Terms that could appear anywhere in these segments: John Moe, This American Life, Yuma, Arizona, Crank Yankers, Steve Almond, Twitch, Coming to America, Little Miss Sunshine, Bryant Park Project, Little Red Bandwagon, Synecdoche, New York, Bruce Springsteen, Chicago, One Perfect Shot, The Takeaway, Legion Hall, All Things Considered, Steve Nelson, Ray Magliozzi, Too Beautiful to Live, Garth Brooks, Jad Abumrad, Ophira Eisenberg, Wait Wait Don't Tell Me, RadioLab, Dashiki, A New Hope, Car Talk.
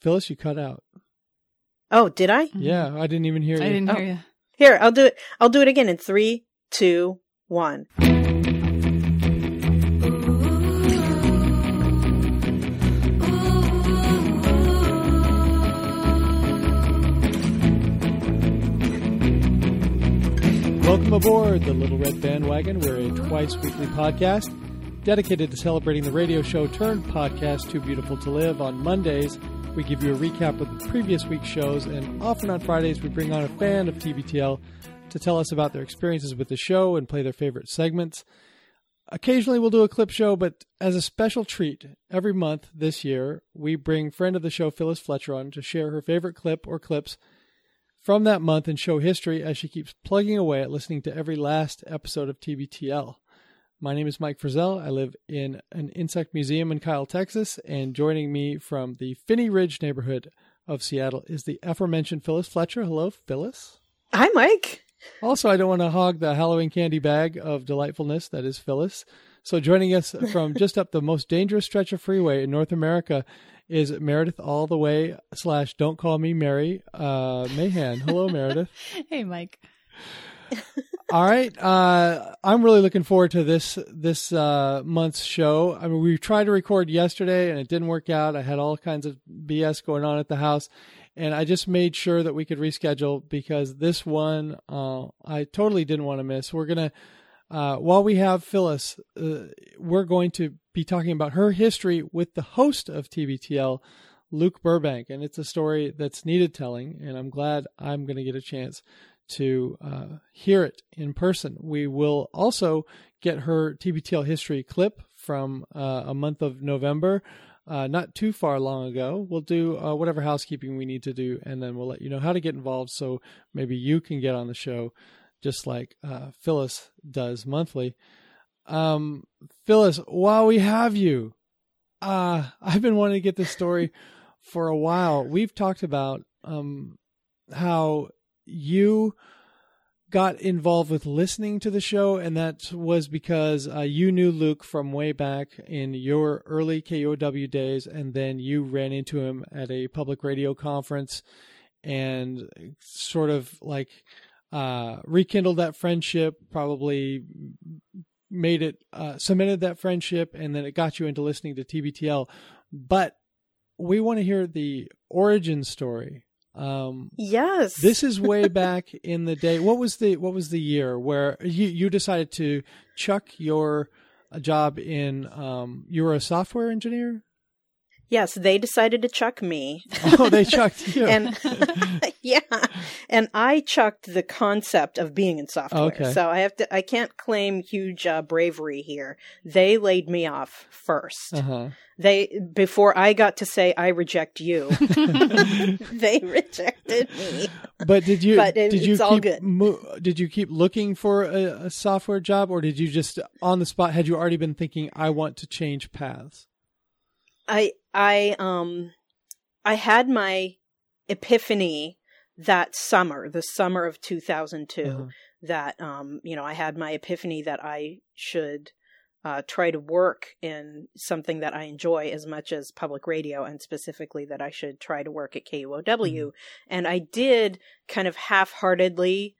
Phyllis, you cut out. Oh, did I? Yeah, I didn't even hear you. I didn't hear you. Here, I'll do it. I'll do it again in 3, 2, 1. Welcome aboard the Little Red Bandwagon. We're a twice-weekly podcast dedicated to celebrating the radio show turned podcast, Too Beautiful to Live. On Mondays, we give you a recap of the previous week's shows, and often on Fridays, we bring on a fan of TBTL to tell us about their experiences with the show and play their favorite segments. Occasionally, we'll do a clip show, but as a special treat, every month this year, we bring friend of the show, Phyllis Fletcher, on to share her favorite clip or clips from that month in show history as she keeps plugging away at listening to every last episode of TBTL. My name is Mike Frizzell. I live in an insect museum in Kyle, Texas, and joining me from the Finney Ridge neighborhood of Seattle is the aforementioned Phyllis Fletcher. Hello, Phyllis. Hi, Mike. Also, I don't want to hog the Halloween candy bag of delightfulness that is Phyllis. So joining us from just up the most dangerous stretch of freeway in North America is Meredith all the way / don't call me Mary Mahan. Hello, Meredith. Hey, Mike. All right. I'm really looking forward to this month's show. I mean, we tried to record yesterday and it didn't work out. I had all kinds of BS going on at the house, and I just made sure that we could reschedule because this one I totally didn't want to miss. We're going to while we have Phyllis, we're going to be talking about her history with the host of TBTL, Luke Burbank. And it's a story that's needed telling, and I'm glad I'm going to get a chance to hear it in person. We will also get her TBTL history clip from a month of November, not too far long ago. We'll do whatever housekeeping we need to do, and then we'll let you know how to get involved so maybe you can get on the show just like Phyllis does monthly. Phyllis, while we have you, I've been wanting to get this story for a while. We've talked about how you got involved with listening to the show, and that was because you knew Luke from way back in your early KUOW days, and then you ran into him at a public radio conference and sort of like rekindled that friendship, probably made it, cemented that friendship, and then it got you into listening to TBTL. But we want to hear the origin story. Yes. This is way back in the day. What was the year where you decided to chuck your job in, you were a software engineer? Yes, they decided to chuck me. Oh, they chucked you. And yeah. And I chucked the concept of being in software. Okay. So I can't claim huge bravery here. They laid me off first. Uh-huh. Before I got to say, I reject you, they rejected me. But did you keep looking for a software job, or did you just on the spot, had you already been thinking, I want to change paths? I had my epiphany that summer, the summer of 2002, mm-hmm. that, I had my epiphany that I should try to work in something that I enjoy as much as public radio, and specifically that I should try to work at KUOW. Mm-hmm. And I did kind of half-heartedly,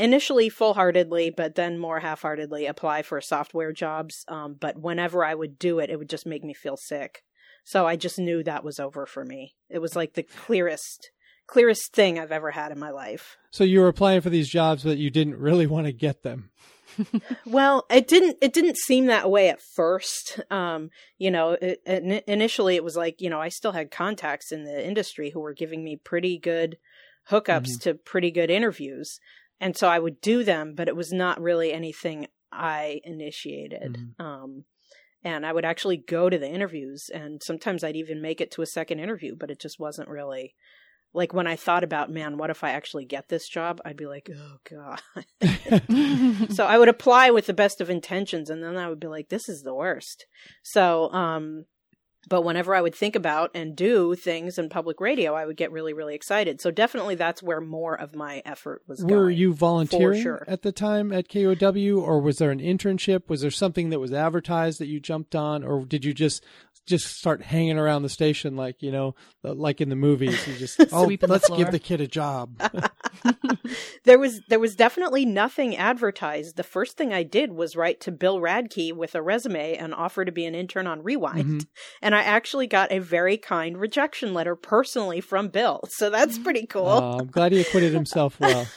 initially full-heartedly, but then more half-heartedly apply for software jobs. But whenever I would do it, it would just make me feel sick. So I just knew that was over for me. It was like the clearest thing I've ever had in my life. So you were applying for these jobs, but you didn't really want to get them. Well, it didn't seem that way at first. Initially it was like, I still had contacts in the industry who were giving me pretty good hookups mm-hmm. to pretty good interviews. And so I would do them, but it was not really anything I initiated. Mm-hmm. And I would actually go to the interviews, and sometimes I'd even make it to a second interview, but it just wasn't really like when I thought about, man, what if I actually get this job? I'd be like, oh, God. So I would apply with the best of intentions, and then I would be like, this is the worst. So, but whenever I would think about and do things in public radio, I would get really, really excited. So definitely that's where more of my effort was going. Were you volunteering at the time at KUOW, or was there an internship? Was there something that was advertised that you jumped on, or did you just just start hanging around the station like, you know, like in the movies. You just, let's give the kid a job. There was definitely nothing advertised. The first thing I did was write to Bill Radke with a resume and offer to be an intern on Rewind. Mm-hmm. And I actually got a very kind rejection letter personally from Bill. So that's pretty cool. I'm glad he acquitted himself well.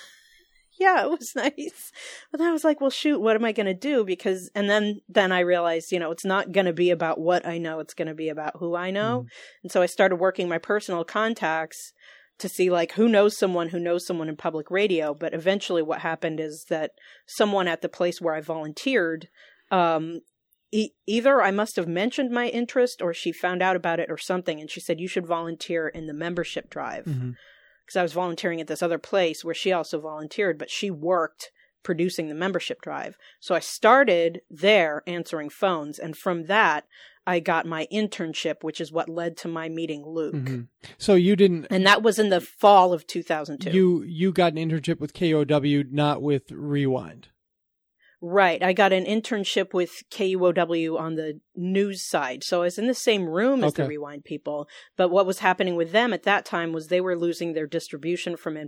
Yeah, it was nice. But then I was like, well, shoot, what am I going to do? Because, and then I realized, you know, it's not going to be about what I know. It's going to be about who I know. Mm-hmm. And so I started working my personal contacts to see, like, who knows someone in public radio. But eventually what happened is that someone at the place where I volunteered, either I must have mentioned my interest or she found out about it or something. And she said, you should volunteer in the membership drive. Mm-hmm. Because I was volunteering at this other place where she also volunteered, but she worked producing the membership drive. So I started there answering phones. And from that, I got my internship, which is what led to my meeting Luke. Mm-hmm. So you didn't... And that was in the fall of 2002. You got an internship with KUOW, not with Rewind. Right. I got an internship with KUOW on the news side. So I was in the same room as the Rewind people. But what was happening with them at that time was they were losing their distribution from NPR.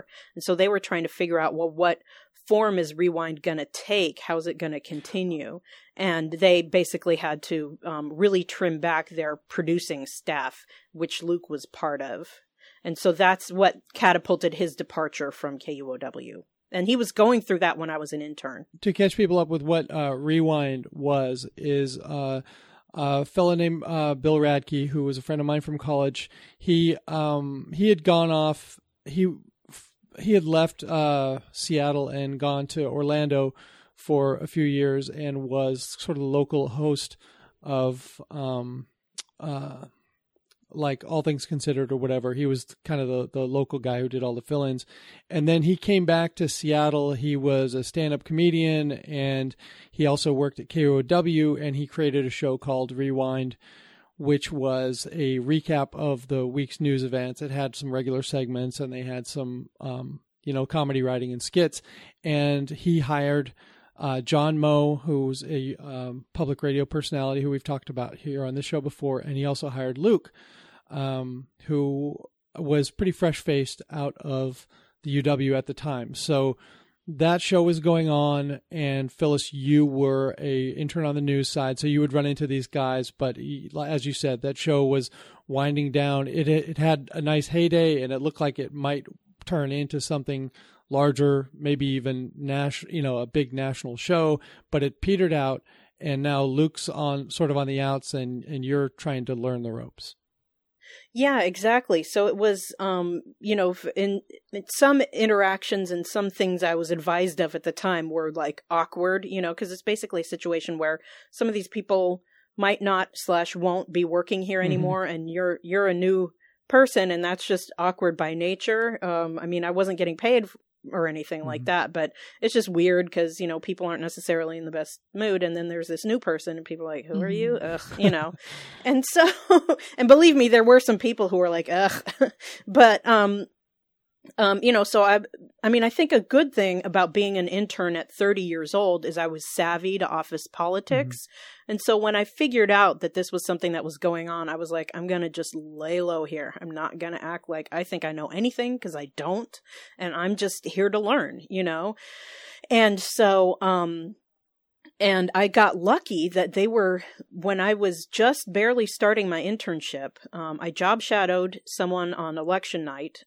Mm-hmm. And so they were trying to figure out, well, what form is Rewind going to take? How is it going to continue? And they basically had to really trim back their producing staff, which Luke was part of. And so that's what catapulted his departure from KUOW. And he was going through that when I was an intern. To catch people up with what Rewind was, is a fellow named Bill Radke, who was a friend of mine from college. He had gone off. He had left Seattle and gone to Orlando for a few years and was sort of the local host of like All Things Considered or whatever. He was kind of the local guy who did all the fill-ins. And then he came back to Seattle. He was a stand-up comedian, and he also worked at KUOW, and he created a show called Rewind, which was a recap of the week's news events. It had some regular segments, and they had some, comedy writing and skits. And he hired John Moe, who's a public radio personality who we've talked about here on this show before, and he also hired Luke, who was pretty fresh-faced out of the UW at the time. So that show was going on, and Phyllis, you were a intern on the news side, so you would run into these guys. But as you said, that show was winding down. It had a nice heyday, and it looked like it might turn into something larger, maybe even a big national show, but it petered out, and now Luke's on sort of on the outs, and you're trying to learn the ropes. Yeah, exactly. So it was, in some interactions and some things I was advised of at the time were like awkward, because it's basically a situation where some of these people might not / won't be working here anymore, mm-hmm. and you're a new person, and that's just awkward by nature. I wasn't getting paid or anything mm-hmm. like that, but it's just weird because, people aren't necessarily in the best mood. And then there's this new person and people are like, who mm-hmm. are you? Ugh, and so, and believe me, there were some people who were like, ugh, but, so I think a good thing about being an intern at 30 years old is I was savvy to office politics. Mm-hmm. And so when I figured out that this was something that was going on, I was like, I'm going to just lay low here. I'm not going to act like I think I know anything, because I don't. And I'm just here to learn, And so, and I got lucky that they were, when I was just barely starting my internship, I job shadowed someone on election night,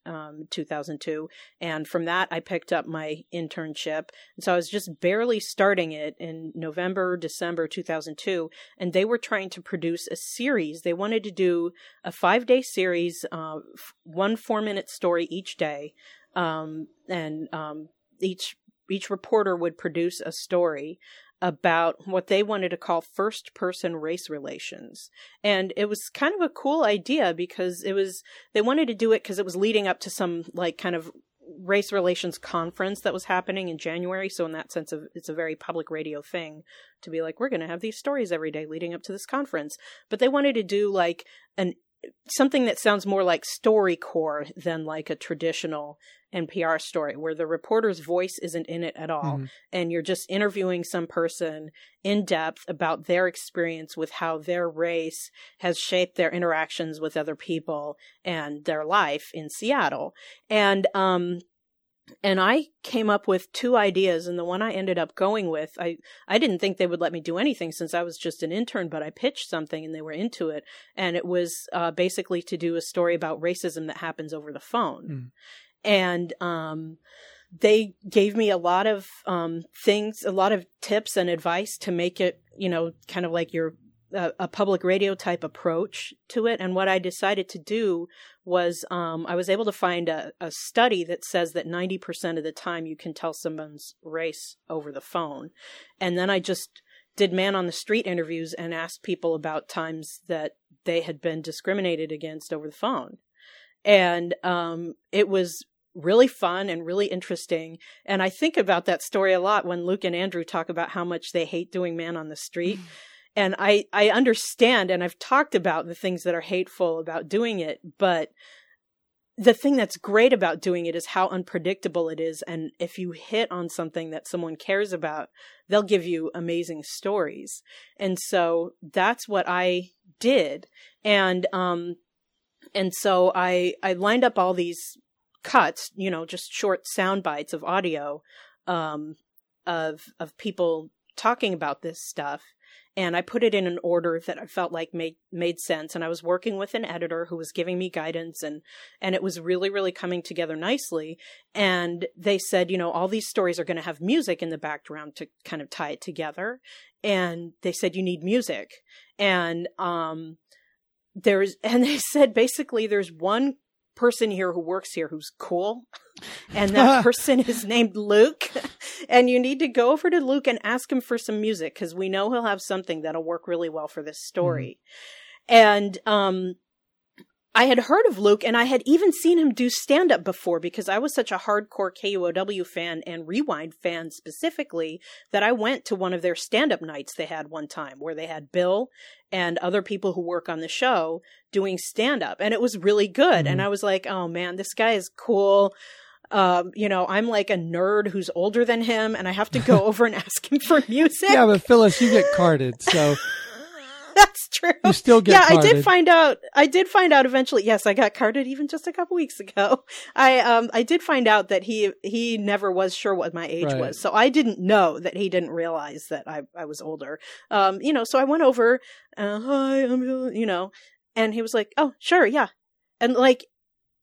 2002. And from that, I picked up my internship. And so I was just barely starting it in November, December 2002. And they were trying to produce a series. They wanted to do a 5-day series, one 4-minute story each day. Each reporter would produce a story about what they wanted to call first-person race relations. And it was kind of a cool idea because they wanted to do it because it was leading up to some like kind of race relations conference that was happening in January. So in that sense, it's a very public radio thing to be like, we're going to have these stories every day leading up to this conference. But they wanted to do like an something that sounds more like StoryCorps than like a traditional NPR story where the reporter's voice isn't in it at all. Mm-hmm. And you're just interviewing some person in depth about their experience with how their race has shaped their interactions with other people and their life in Seattle. And I came up with two ideas, and the one I ended up going with, I didn't think they would let me do anything since I was just an intern, but I pitched something and they were into it. And it was basically to do a story about racism that happens over the phone. Mm. And they gave me a lot of things, a lot of tips and advice to make it, you know, kind of like your a public radio type approach to it. And what I decided to do was I was able to find a study that says that 90% of the time you can tell someone's race over the phone. And then I just did man on the street interviews and asked people about times that they had been discriminated against over the phone. And it was really fun and really interesting. And I think about that story a lot when Luke and Andrew talk about how much they hate doing man on the street. And I understand, and I've talked about the things that are hateful about doing it, but the thing that's great about doing it is how unpredictable it is. And if you hit on something that someone cares about, they'll give you amazing stories. And so that's what I did. And so I lined up all these cuts, you know, just short sound bites of audio, of people talking about this stuff. And I put it in an order that I felt like made sense. And I was working with an editor who was giving me guidance, and it was really, really coming together nicely. And they said, you know, all these stories are going to have music in the background to kind of tie it together. And they said, you need music. And they said, basically, there's one person here who works here who's cool, and that person is named Luke, and you need to go over to Luke and ask him for some music because we know he'll have something that'll work really well for this story. Mm-hmm. And I had heard of Luke, and I had even seen him do stand-up before because I was such a hardcore KUOW fan and Rewind fan specifically that I went to one of their stand-up nights they had one time where they had Bill and other people who work on the show doing stand-up. And it was really good. Mm-hmm. And I was like, oh, man, this guy is cool. You know, I'm like a nerd who's older than him, and I have to go over and ask him for music. Yeah, but Phyllis, you get carded, so... That's true. You still get carded. I did find out eventually. Yes, I got carded even just a couple weeks ago. I did find out that he never was sure what my age was. So I didn't know that he didn't realize that I was older. You know, so I went over, hi, I'm, you know, and he was like, oh, sure, yeah. And like,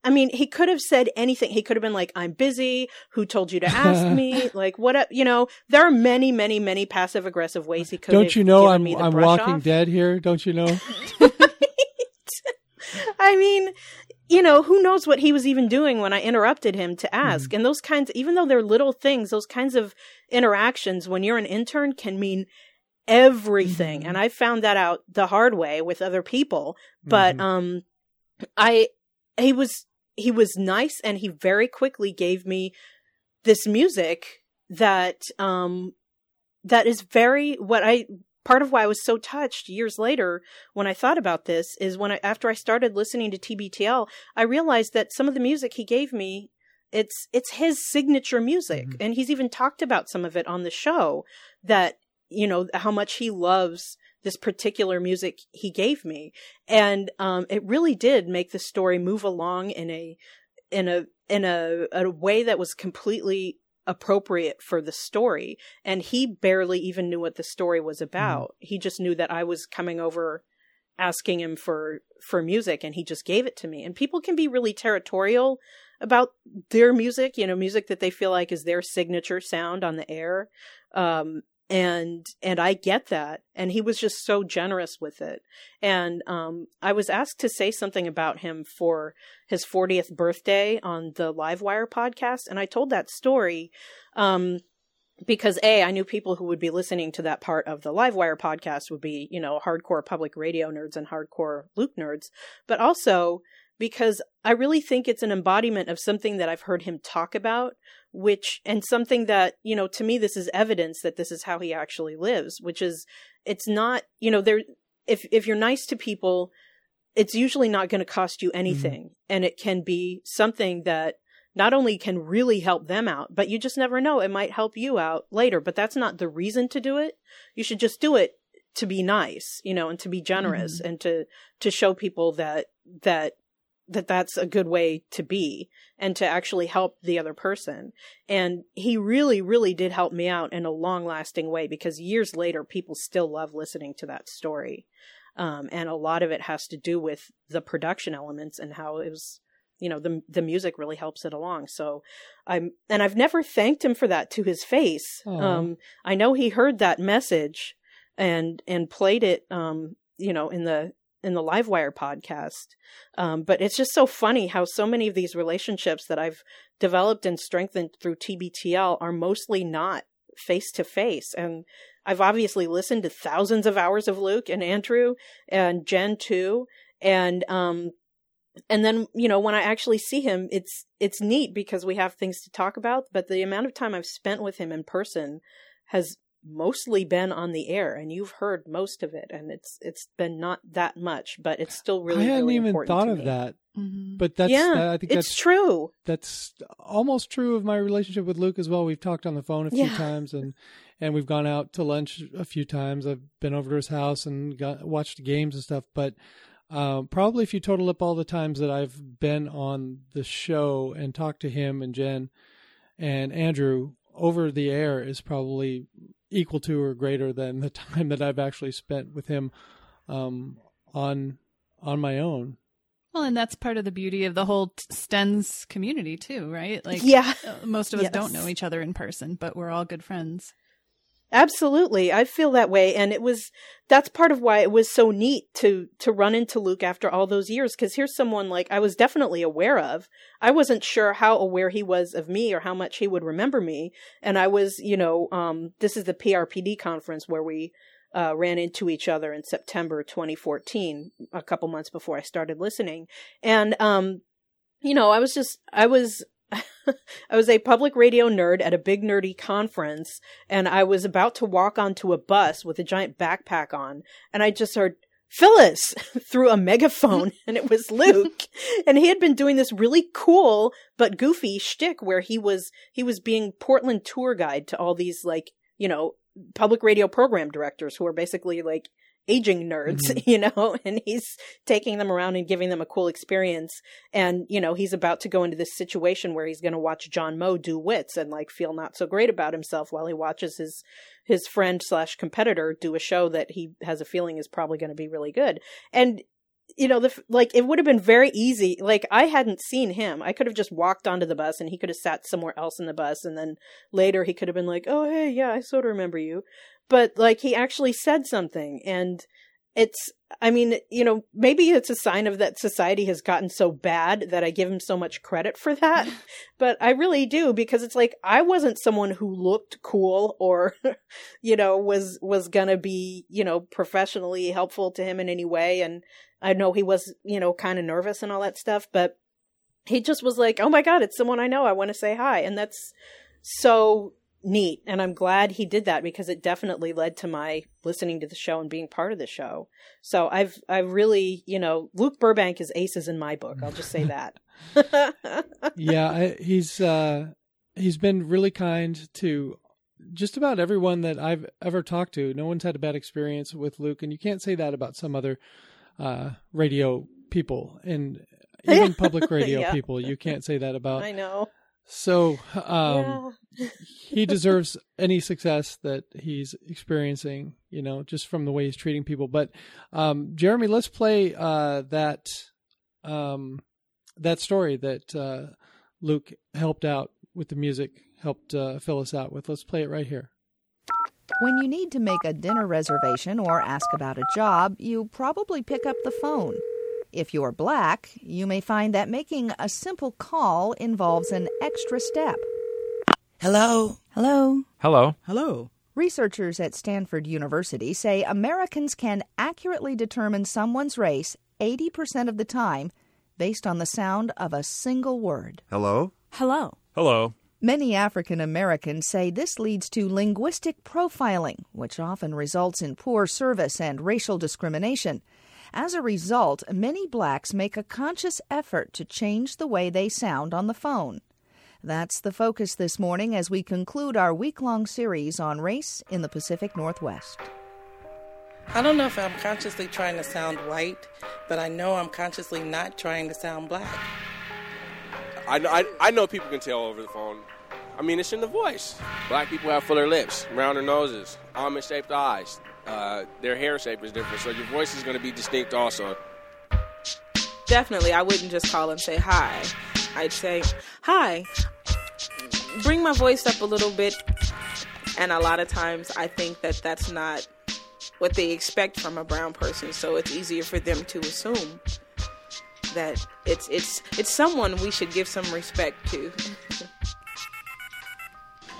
I mean, he could have said anything. He could have been like, I'm busy. Who told you to ask me? Like, what, you know, there are many, many, many passive aggressive ways he could have given me the brush off. Don't you know I'm Walking Dead here? Don't you know? I mean, you know, who knows what he was even doing when I interrupted him to ask. Mm-hmm. And those kinds, even though they're little things, those kinds of interactions when you're an intern can mean everything. Mm-hmm. And I found that out the hard way with other people. But mm-hmm. He was nice, and he very quickly gave me this music that that is very part of why I was so touched years later when I thought about this is after I started listening to TBTL, I realized that some of the music he gave me, it's his signature music. Mm-hmm. And he's even talked about some of it on the show that, you know, how much he loves this particular music he gave me. And it really did make the story move along in a way that was completely appropriate for the story. And he barely even knew what the story was about. Mm. He just knew that I was coming over asking him for music, and he just gave it to me. And people can be really territorial about their music, you know, music that they feel like is their signature sound on the air. And I get that. And he was just so generous with it. And I was asked to say something about him for his 40th birthday on the Livewire podcast. And I told that story because, A, I knew people who would be listening to that part of the Livewire podcast would be, you know, hardcore public radio nerds and hardcore Luke nerds. But also because I really think it's an embodiment of something that I've heard him talk about, which, and something that, you know, to me, this is evidence that this is how he actually lives, which is, it's not, you know, there, if you're nice to people, it's usually not going to cost you anything. Mm-hmm. And it can be something that not only can really help them out, but you just never know. It might help you out later, but that's not the reason to do it. You should just do it to be nice, you know, and to be generous mm-hmm. and to show people that that's a good way to be and to actually help the other person. And he really, really did help me out in a long lasting way, because years later, people still love listening to that story. And a lot of it has to do with the production elements and how it was, you know, the music really helps it along. So I've never thanked him for that to his face. Aww. I know he heard that message and played it, you know, in the Livewire podcast. But it's just so funny how so many of these relationships that I've developed and strengthened through TBTL are mostly not face to face. And I've obviously listened to thousands of hours of Luke and Andrew and Jen too. And then, you know, when I actually see him, it's neat because we have things to talk about, but the amount of time I've spent with him in person has mostly been on the air, and you've heard most of it, and it's been not that much, but it's still really important. I hadn't really even thought of that, mm-hmm. but that's I think it's true. That's almost true of my relationship with Luke as well. We've talked on the phone a few times, and we've gone out to lunch a few times. I've been over to his house and watched games and stuff, but probably if you total up all the times that I've been on the show and talked to him and Jen and Andrew over the air is probably equal to or greater than the time that I've actually spent with him on my own. Well, and that's part of the beauty of the whole STENS community too, right? Like most of us don't know each other in person, but we're all good friends. Absolutely. I feel that way. And that's part of why it was so neat to run into Luke after all those years. Cause here's someone like I was definitely aware of. I wasn't sure how aware he was of me or how much he would remember me. And I was, you know, this is the PRPD conference where we ran into each other in September 2014, a couple months before I started listening. And, you know, I was a public radio nerd at a big nerdy conference, and I was about to walk onto a bus with a giant backpack on, and I just heard Phyllis through a megaphone, and it was Luke. And he had been doing this really cool but goofy shtick where he was being Portland tour guide to all these, like, you know, public radio program directors who are basically like aging nerds, mm-hmm. you know, and he's taking them around and giving them a cool experience. And, you know, he's about to go into this situation where he's going to watch John Moe do Wits and like feel not so great about himself while he watches his friend/competitor do a show that he has a feeling is probably going to be really good. And, you know, it would have been very easy. Like, I hadn't seen him. I could have just walked onto the bus and he could have sat somewhere else in the bus. And then later he could have been like, oh, hey, yeah, I sort of remember you. But like, he actually said something, and maybe it's a sign of that society has gotten so bad that I give him so much credit for that. But I really do, because it's like, I wasn't someone who looked cool or, you know, was going to be, you know, professionally helpful to him in any way. And I know he was, you know, kind of nervous and all that stuff, but he just was like, oh my God, it's someone I know. I want to say hi. And that's so neat. And I'm glad he did that, because it definitely led to my listening to the show and being part of the show. So I really, you know, Luke Burbank is aces in my book. I'll just say that. Yeah. He's been really kind to just about everyone that I've ever talked to. No one's had a bad experience with Luke, and you can't say that about some other, radio people, and even public radio people. You can't say that about, I know. So he deserves any success that he's experiencing, you know, just from the way he's treating people. But Jeremy, let's play that story that Luke helped out with the music, helped Phyllis out with. Let's play it right here. When you need to make a dinner reservation or ask about a job, you probably pick up the phone. If you're Black, you may find that making a simple call involves an extra step. Hello? Hello? Hello? Hello? Researchers at Stanford University say Americans can accurately determine someone's race 80% of the time based on the sound of a single word. Hello? Hello? Hello? Many African Americans say this leads to linguistic profiling, which often results in poor service and racial discrimination. As a result, many blacks make a conscious effort to change the way they sound on the phone. That's the focus this morning as we conclude our week-long series on race in the Pacific Northwest. I don't know if I'm consciously trying to sound white, but I know I'm consciously not trying to sound black. I know people can tell over the phone. I mean, it's in the voice. Black people have fuller lips, rounder noses, almond-shaped eyes. Their hair shape is different, so your voice is going to be distinct also. Definitely, I wouldn't just call and say hi. I'd say, hi, bring my voice up a little bit. And a lot of times I think that that's not what they expect from a brown person, so it's easier for them to assume that it's someone we should give some respect to.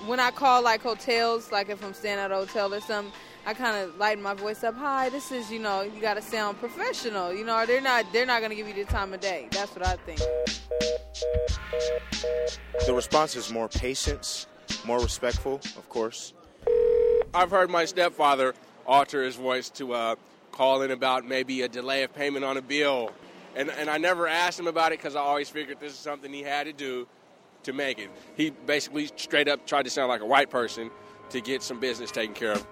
When I call, like, hotels, like if I'm staying at a hotel or something, I kind of lighten my voice up. Hi, this is, you know, you got to sound professional. You know, or they're not going to give you the time of day. That's what I think. The response is more patience, more respectful, of course. I've heard my stepfather alter his voice to call in about maybe a delay of payment on a bill. And I never asked him about it because I always figured this is something he had to do to make it. He basically straight up tried to sound like a white person to get some business taken care of.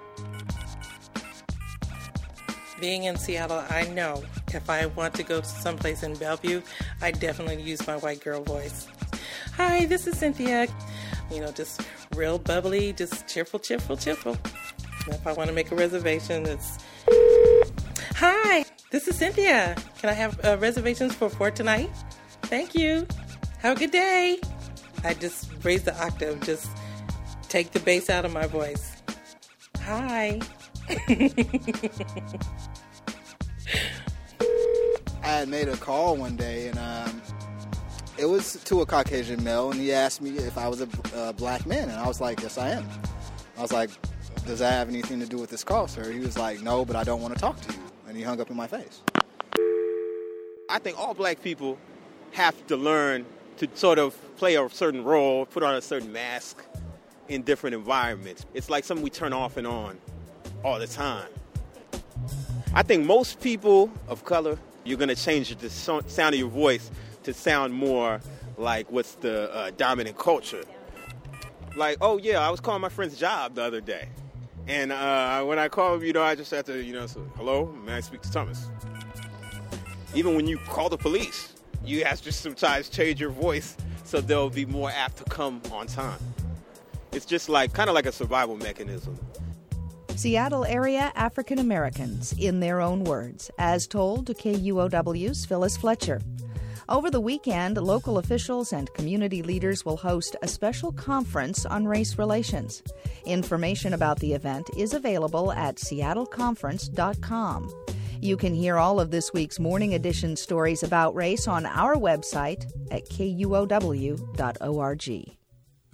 Being in Seattle, I know if I want to go to someplace in Bellevue, I definitely use my white girl voice. Hi, this is Cynthia. You know, just real bubbly, just cheerful. And if I want to make a reservation, it's, hi, this is Cynthia. Can I have reservations for 4 tonight? Thank you. Have a good day. I just raise the octave, just take the bass out of my voice. Hi. I had made a call one day, and it was to a Caucasian male, and he asked me if I was a black man, and I was like, yes, I am. I was like, does that have anything to do with this call, sir? He was like, no, but I don't want to talk to you, and he hung up in my face. I think all black people have to learn to sort of play a certain role, put on a certain mask in different environments. It's like something we turn off and on all the time. I think most people of color, you're going to change the sound of your voice to sound more like what's the dominant culture. Like, oh yeah, I was calling my friend's job the other day. And when I called, you know, I just had to, you know, say, hello, may I speak to Thomas? Even when you call the police, you have to sometimes change your voice so they'll be more apt to come on time. It's just like kind of like a survival mechanism. Seattle area African Americans, in their own words, as told to KUOW's Phyllis Fletcher. Over the weekend, local officials and community leaders will host a special conference on race relations. Information about the event is available at seattleconference.com. You can hear all of this week's Morning Edition stories about race on our website at KUOW.org.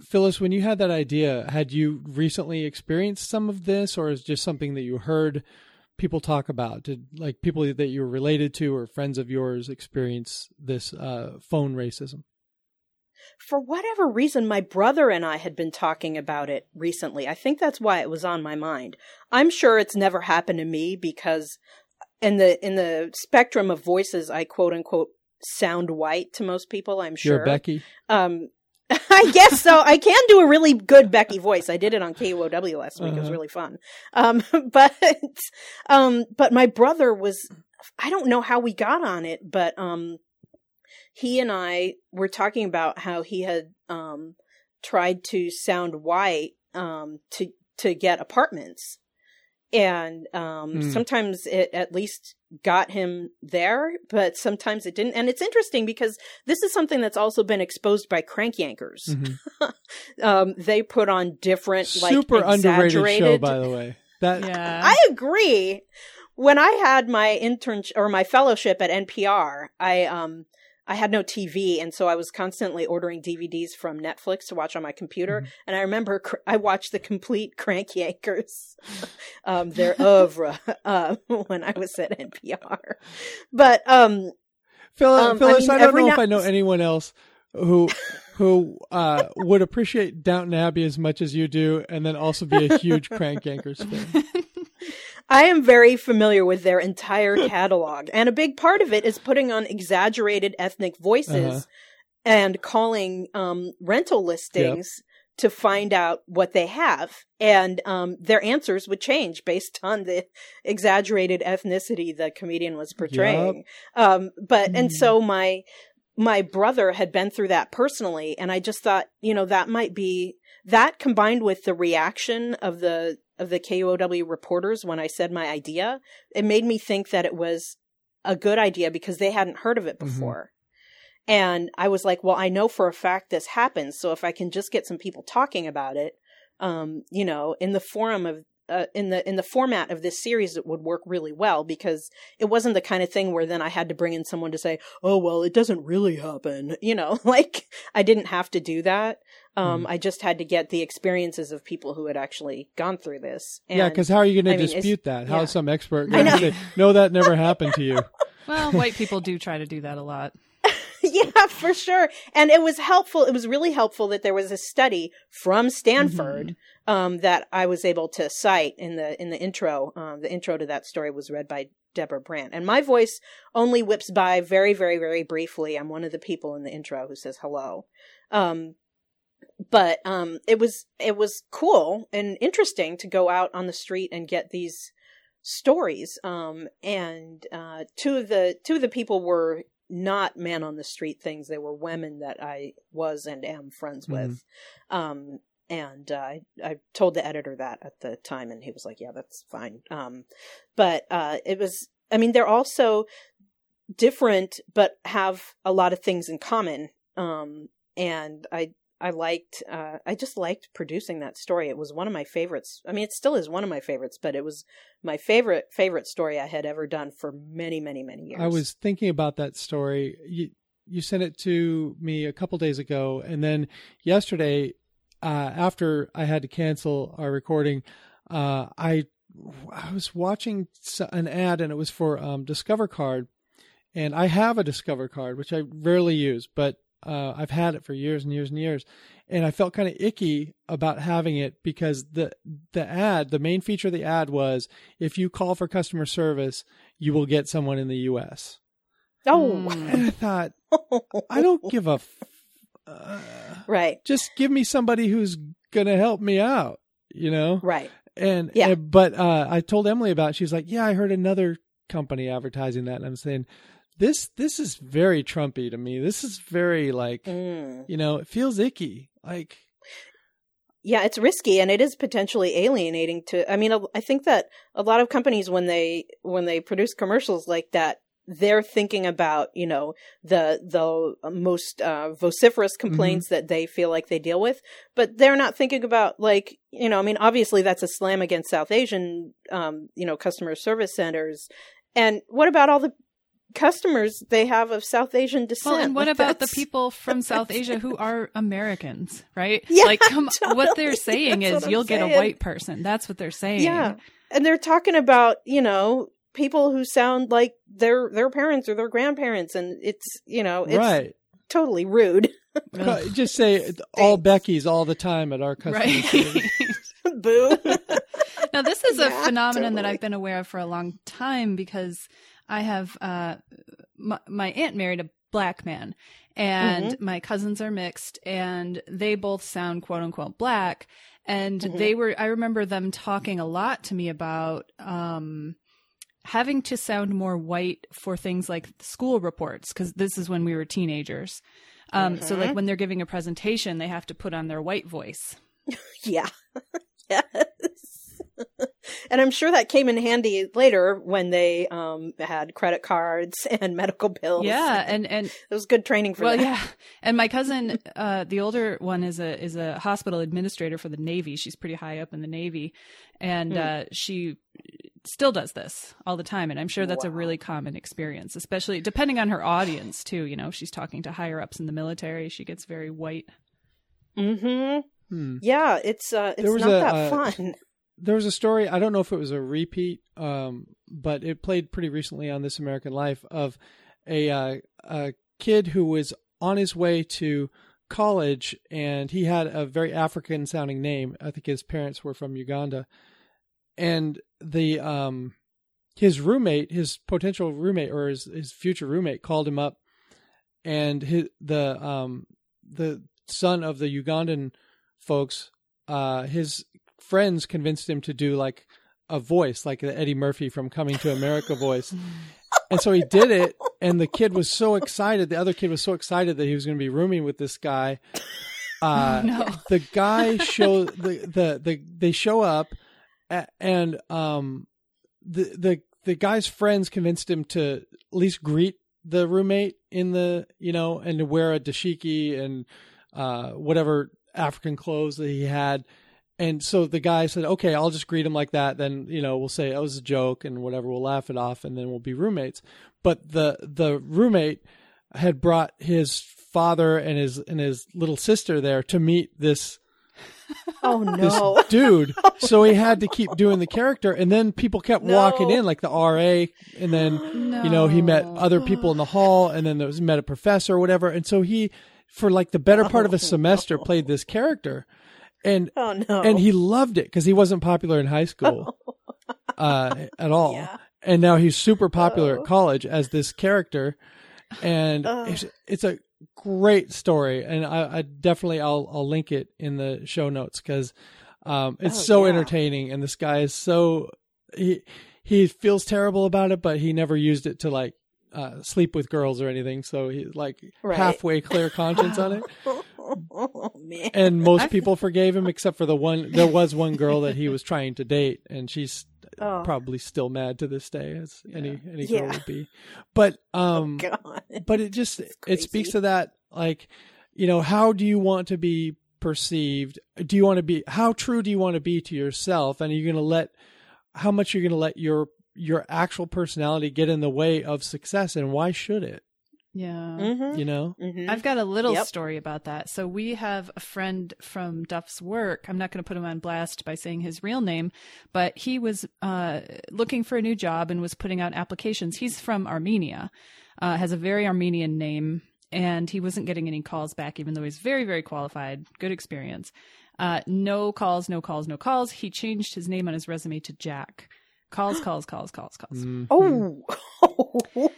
Phyllis, when you had that idea, had you recently experienced some of this, or is it just something that you heard people talk about? Did like people that you were related to or friends of yours experience this phone racism? For whatever reason, my brother and I had been talking about it recently. I think that's why it was on my mind. I'm sure it's never happened to me because in the spectrum of voices, I quote unquote sound white to most people, I'm sure. You're Becky. I guess so. I can do a really good Becky voice. I did it on KUOW last week. It was really fun. But my brother was, I don't know how we got on it, but he and I were talking about how he had tried to sound white to get apartments. And sometimes it at least got him there, but sometimes it didn't. And it's interesting because this is something that's also been exposed by Crank Yankers. Mm-hmm. They put on different, super underrated show, by the way. I agree. When I had my internship or my fellowship at NPR, I had no TV, and so I was constantly ordering DVDs from Netflix to watch on my computer. Mm-hmm. And I remember I watched the complete Crank Yankers, their oeuvre, when I was at NPR. But Phyllis, I don't know if I know anyone else who would appreciate Downton Abbey as much as you do, and then also be a huge Crank Yankers fan. I am very familiar with their entire catalog, and a big part of it is putting on exaggerated ethnic voices and calling rental listings to find out what they have. And their answers would change based on the exaggerated ethnicity the comedian was portraying. And so my brother had been through that personally, and I just thought, you know, that might be that combined with the reaction of the KUOW reporters when I said my idea, it made me think that it was a good idea because they hadn't heard of it before. And I was like, well, I know for a fact this happens. So if I can just get some people talking about it, you know, in the forum of in the format of this series, it would work really well, because it wasn't the kind of thing where then I had to bring in someone to say, oh, well, it doesn't really happen. You know, like I didn't have to do that. I just had to get the experiences of people who had actually gone through this. And, yeah, because how are you going to dispute that? How is some expert going to say, no, that never happened to you? Well, white people do try to do that a lot. Yeah, for sure. And it was helpful. It was really helpful that there was a study from Stanford that I was able to cite in the intro. The intro to that story was read by Deborah Brandt. And my voice only whips by very, very, very briefly. I'm one of the people in the intro who says hello. But it was cool and interesting to go out on the street and get these stories. And two of the people were not man on the street things. They were women that I was and am friends with. I told the editor that at the time, and he was like, yeah, that's fine. But it was, I mean, they're also different, but have a lot of things in common. And I just liked producing that story. It was one of my favorites. I mean, it still is one of my favorites, but it was my favorite story I had ever done for many, many, many years. I was thinking about that story. You sent it to me a couple days ago. And then yesterday, after I had to cancel our recording, I was watching an ad, and it was for Discover Card. And I have a Discover Card, which I rarely use, but I've had it for years and years and years, and I felt kind of icky about having it because the main feature of the ad was, if you call for customer service, you will get someone in the U.S. Oh, and I thought, I don't give a right. Just give me somebody who's gonna help me out, you know? Right. And yeah. But I told Emily about it. She was like, "Yeah, I heard another company advertising that," and I'm saying, This is very Trumpy to me. This is very like, you know, it feels icky. Like, yeah, it's risky, and it is potentially alienating to. I mean, I think that a lot of companies, when they produce commercials like that, they're thinking about, you know, the most vociferous complaints that they feel like they deal with, but they're not thinking about, like, you know, I mean, obviously that's a slam against South Asian, you know, customer service centers, and what about all the customers they have of South Asian descent? Well, and what about the people from South Asia who are Americans, right? Yeah, like, totally. What they're saying is you'll get a white person. That's what they're saying. Yeah. And they're talking about, you know, people who sound like their parents or their grandparents. And it's, you know, it's right. Totally rude. Just say all Becky's all the time at our customer service. Boo. Now, this is a phenomenon that I've been aware of for a long time, because I have my aunt married a black man, and my cousins are mixed, and they both sound quote unquote black. And I remember them talking a lot to me about having to sound more white for things like school reports, because this is when we were teenagers. So like when they're giving a presentation, they have to put on their white voice. Yeah. Yes. And I'm sure that came in handy later when they had credit cards and medical bills. Yeah, and it was good training for them. Yeah, and my cousin, the older one, is a hospital administrator for the Navy. She's pretty high up in the Navy, and she still does this all the time. And I'm sure that's a really common experience, especially depending on her audience too. You know, she's talking to higher ups in the military. She gets very white. Yeah, it's not that fun. There was a story, I don't know if it was a repeat, but it played pretty recently on This American Life, of a kid who was on his way to college, and he had a very African sounding name. I think his parents were from Uganda. And the his roommate, his potential roommate or his future roommate called him up, and the son of the Ugandan folks, his friends convinced him to do like a voice, like the Eddie Murphy from Coming to America voice. And so he did it, and the kid was so excited. The other kid was so excited that he was going to be rooming with this guy. The guy shows they show up, and the guy's friends convinced him to at least greet the roommate in the, you know, and to wear a dashiki and whatever African clothes that he had. And so the guy said, okay, I'll just greet him like that. Then, you know, we'll say it was a joke and whatever. We'll laugh it off, and then we'll be roommates. But the roommate had brought his father and his little sister there to meet this, this dude. So he had to keep doing the character. And then people kept walking in, like the RA. And then, you know, he met other people in the hall, and then he met a professor or whatever. And so he, for like the better part of a semester, played this character. And and he loved it because he wasn't popular in high school at all. Yeah. And now he's super popular at college as this character. And it's a great story. And I definitely, I'll link it in the show notes because it's entertaining. And this guy is so, he feels terrible about it, but he never used it to like sleep with girls or anything. So he's like halfway clear conscience on it. Oh, man. And most people forgave him, except for there was one girl that he was trying to date, and she's probably still mad to this day, as any girl would be. But but it just, it speaks to that, like, you know, how do you want to be perceived? Do you want to be, how true do you want to be to yourself? And are you going to let, how much you're going to let your actual personality get in the way of success, and why should it? Yeah. Mm-hmm. You know, mm-hmm. I've got a little story about that. So we have a friend from Duff's work. I'm not going to put him on blast by saying his real name, but he was looking for a new job and was putting out applications. He's from Armenia, has a very Armenian name, and he wasn't getting any calls back, even though he's very, very qualified, good experience. No calls. He changed his name on his resume to Jack. Calls. Mm-hmm. Oh.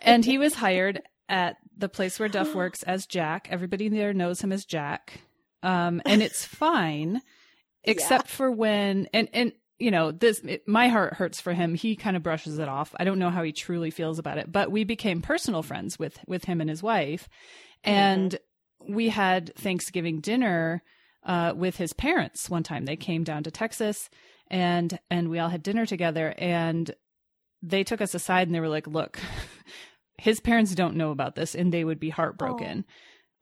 And he was hired at the place where Duff works as Jack. Everybody there knows him as Jack. And it's fine, except for when, and you know, my heart hurts for him. He kind of brushes it off. I don't know how he truly feels about it, but we became personal friends with him and his wife. And we had Thanksgiving dinner with his parents one time. They came down to Texas, and we all had dinner together, and they took us aside and they were like, look, his parents don't know about this and they would be heartbroken.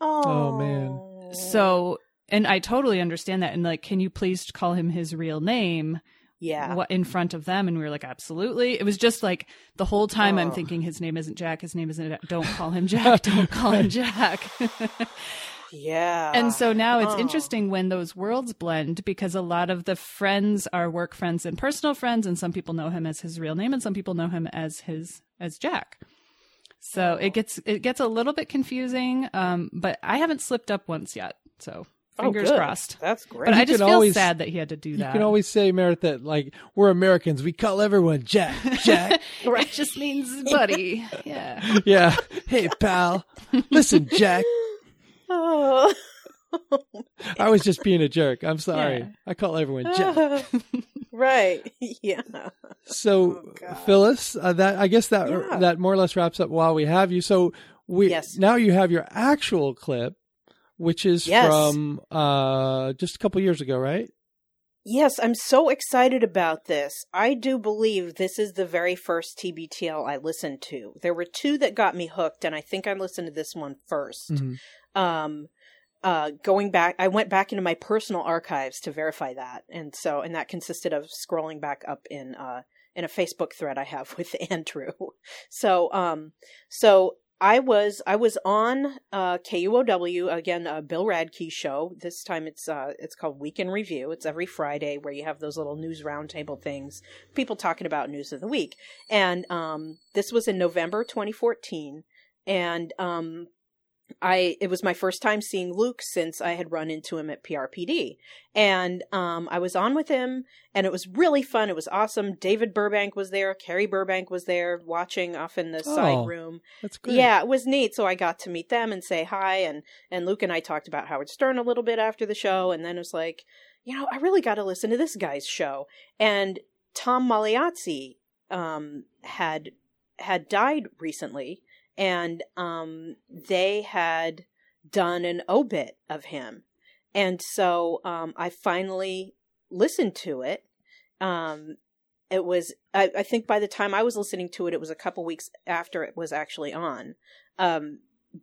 Oh man. So, and I totally understand that. And like, can you please call him his real name? Yeah. In front of them. And we were like, absolutely. It was just like the whole time I'm thinking his name isn't Jack. His name isn't Jack. Don't call him Jack. Don't call him Jack. Yeah. And so now it's interesting when those worlds blend, because a lot of the friends are work friends and personal friends, and some people know him as his real name and some people know him as Jack. So it gets a little bit confusing, but I haven't slipped up once yet. So fingers crossed. That's great. But I just feel sad that he had to do that. You can always say, Meredith, that like, we're Americans. We call everyone Jack. Right. It just means buddy. Yeah. Yeah. Hey, pal. Listen, Jack. I was just being a jerk. I'm sorry. Yeah. I call everyone Jack. Right. Yeah. So Phyllis, that more or less wraps up while we have you. So now you have your actual clip, which is from just a couple years ago, right? Yes, I'm so excited about this. I do believe this is the very first TBTL I listened to. There were two that got me hooked, and I think I listened to this one first. Mm-hmm. Going back, I went back into my personal archives to verify that. And so, and that consisted of scrolling back up in a Facebook thread I have with Andrew. So, I was on, KUOW again, Bill Radke show. This time it's called Week in Review. It's every Friday where you have those little news roundtable things, people talking about news of the week. And, this was in November, 2014. And, it was my first time seeing Luke since I had run into him at PRPD. And I was on with him, and it was really fun. It was awesome. David Burbank was there. Carrie Burbank was there watching off in the side room. That's great. Yeah, it was neat. So I got to meet them and say hi. And Luke and I talked about Howard Stern a little bit after the show. And then it was like, you know, I really got to listen to this guy's show. And Tom Magliozzi had died recently. And they had done an obit of him. And so I finally listened to it. It was, I think by the time I was listening to it, it was a couple weeks after it was actually on.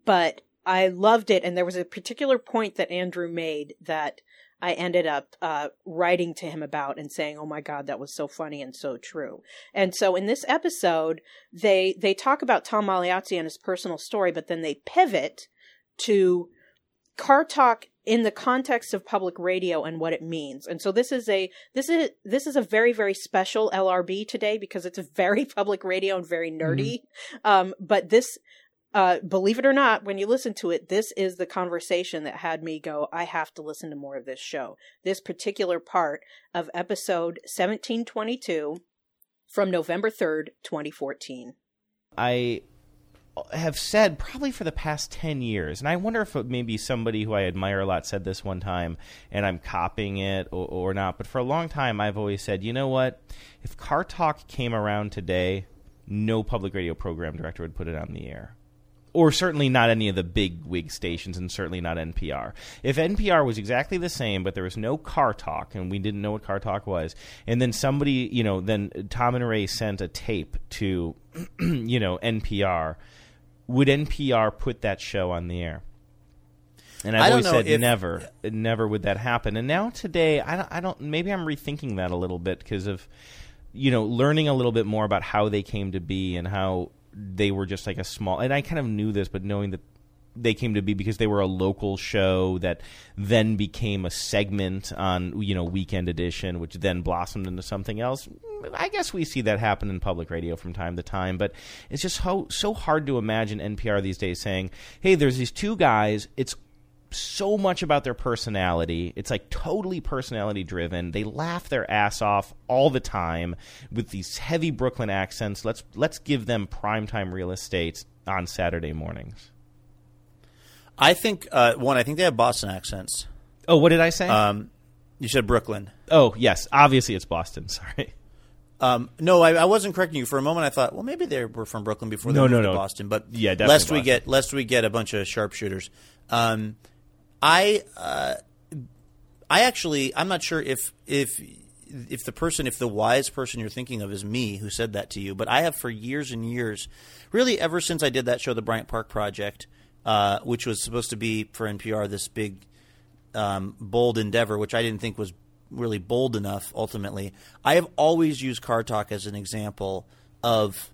But I loved it. And there was a particular point that Andrew made that I ended up writing to him about and saying, oh my God, that was so funny and so true. And so in this episode, they talk about Tom Magliozzi and his personal story, but then they pivot to Car Talk in the context of public radio and what it means. And so this is a very, very special LRB today because it's very public radio and very nerdy. Mm-hmm. But this, believe it or not, when you listen to it, this is the conversation that had me go, I have to listen to more of this show. This particular part of episode 1722 from November 3rd, 2014. I have said probably for the past 10 years, and I wonder if maybe somebody who I admire a lot said this one time and I'm copying it or not, but for a long time I've always said, you know what, if Car Talk came around today, no public radio program director would put it on the air. Or certainly not any of the big wig stations, and certainly not NPR. If NPR was exactly the same, but there was no Car Talk, and we didn't know what Car Talk was, and then somebody, you know, then Tom and Ray sent a tape to, you know, NPR, would NPR put that show on the air? And I've always said never would that happen. And now today, I don't. Maybe I'm rethinking that a little bit because of, you know, learning a little bit more about how they came to be and how they were just like a small, and I kind of knew this, but knowing that they came to be because they were a local show that then became a segment on, you know, Weekend Edition, which then blossomed into something else. I guess we see that happen in public radio from time to time, but it's just so hard to imagine NPR these days saying, hey, there's these two guys, it's so much about their personality. It's like totally personality driven. They laugh their ass off all the time with these heavy Brooklyn accents. Let's give them primetime real estate on Saturday mornings. I think I think they have Boston accents. Oh, what did I say? You said Brooklyn. Oh, yes. Obviously it's Boston. Sorry. No, I wasn't correcting you for a moment. I thought, well, maybe they were from Brooklyn before they moved to Boston, but yeah, definitely lest we get a bunch of sharpshooters. I actually, I'm not sure if the person, if the wise person you're thinking of is me who said that to you, but I have for years and years, really ever since I did that show, The Bryant Park Project, which was supposed to be for NPR this big bold endeavor, which I didn't think was really bold enough ultimately. I have always used Car Talk as an example of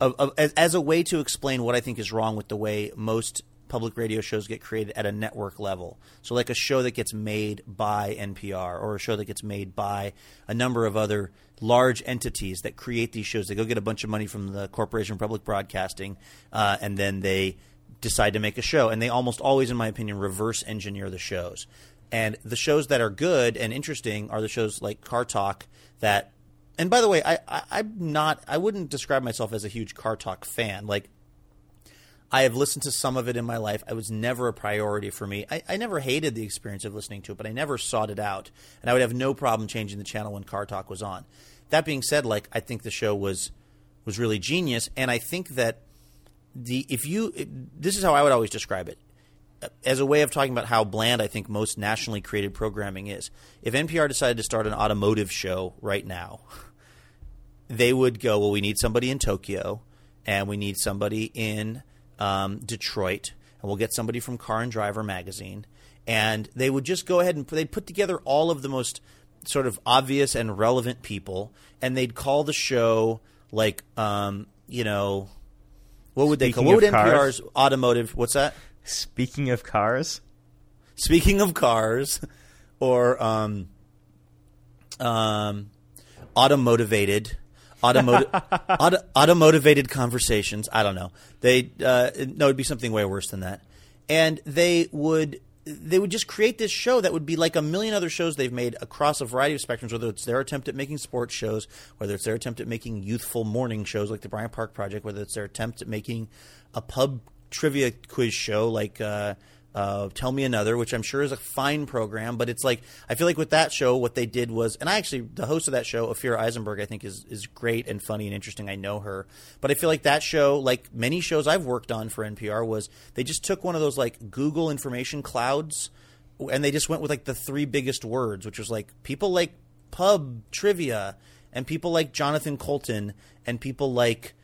as a way to explain what I think is wrong with the way most public radio shows get created at a network level. So like a show that gets made by NPR or a show that gets made by a number of other large entities that create these shows. They go get a bunch of money from the Corporation for Public Broadcasting, and then they decide to make a show. And they almost always, in my opinion, reverse engineer the shows. And the shows that are good and interesting are the shows like Car Talk that – and by the way, I wouldn't describe myself as a huge Car Talk fan. Like, I have listened to some of it in my life. It was never a priority for me. I never hated the experience of listening to it, but I never sought it out. And I would have no problem changing the channel when Car Talk was on. That being said, like, I think the show was really genius. And I think that this is how I would always describe it as a way of talking about how bland I think most nationally created programming is. If NPR decided to start an automotive show right now, they would go, well, we need somebody in Tokyo and we need somebody in Detroit, and we'll get somebody from Car and Driver magazine, and they would just go ahead and they'd put together all of the most sort of obvious and relevant people, and they'd call the show like, you know, what would Speaking they call? What would NPR's cars? Automotive? What's that? Speaking of cars, or automotivated. automotivated conversations. I don't know. They no, it'd be something way worse than that. And they would just create this show that would be like a million other shows they've made across a variety of spectrums, whether it's their attempt at making sports shows, whether it's their attempt at making youthful morning shows like the Bryant Park Project, whether it's their attempt at making a pub trivia quiz show like Tell Me Another, which I'm sure is a fine program. But it's like, I feel like with that show, what they did was, and I actually, the host of that show, Ophira Eisenberg, I think is great and funny and interesting. I know her. But I feel like that show, like many shows I've worked on for NPR, was they just took one of those like Google information clouds and they just went with like the three biggest words, which was like people like pub trivia and people like Jonathan Colton and people like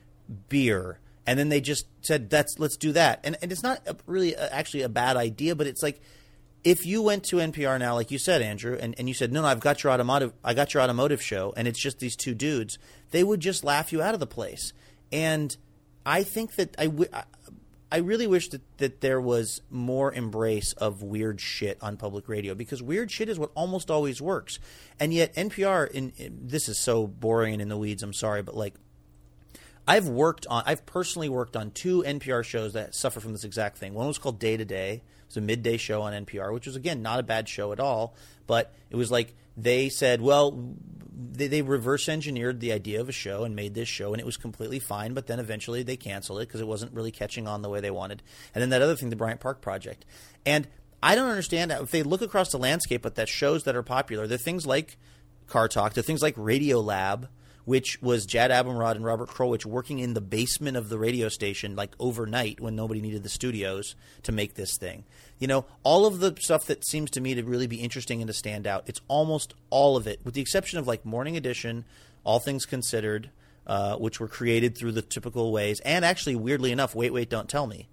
beer. And then they just said, let's do that. And it's not really actually a bad idea, but it's like if you went to NPR now, like you said, Andrew, and you said, no, I got your automotive show, and it's just these two dudes, they would just laugh you out of the place. And I think that I really wish that there was more embrace of weird shit on public radio, because weird shit is what almost always works. And yet NPR, this is so boring and in the weeds, I'm sorry, but like, I've personally worked on two NPR shows that suffer from this exact thing. One was called Day to Day. It was a midday show on NPR, which was, again, not a bad show at all. But it was like they said, well, they reverse engineered the idea of a show and made this show, and it was completely fine. But then eventually they canceled it because it wasn't really catching on the way they wanted. And then that other thing, the Bryant Park Project. And I don't understand if they look across the landscape at the shows that are popular. They're things like Car Talk. They're things like Radio Lab, which was Jad Abumrad and Robert Krulwich working in the basement of the radio station like overnight when nobody needed the studios to make this thing. You know, all of the stuff that seems to me to really be interesting and to stand out, it's almost all of it, with the exception of like Morning Edition, All Things Considered, which were created through the typical ways, and actually, weirdly enough, Wait, Wait, Don't Tell Me,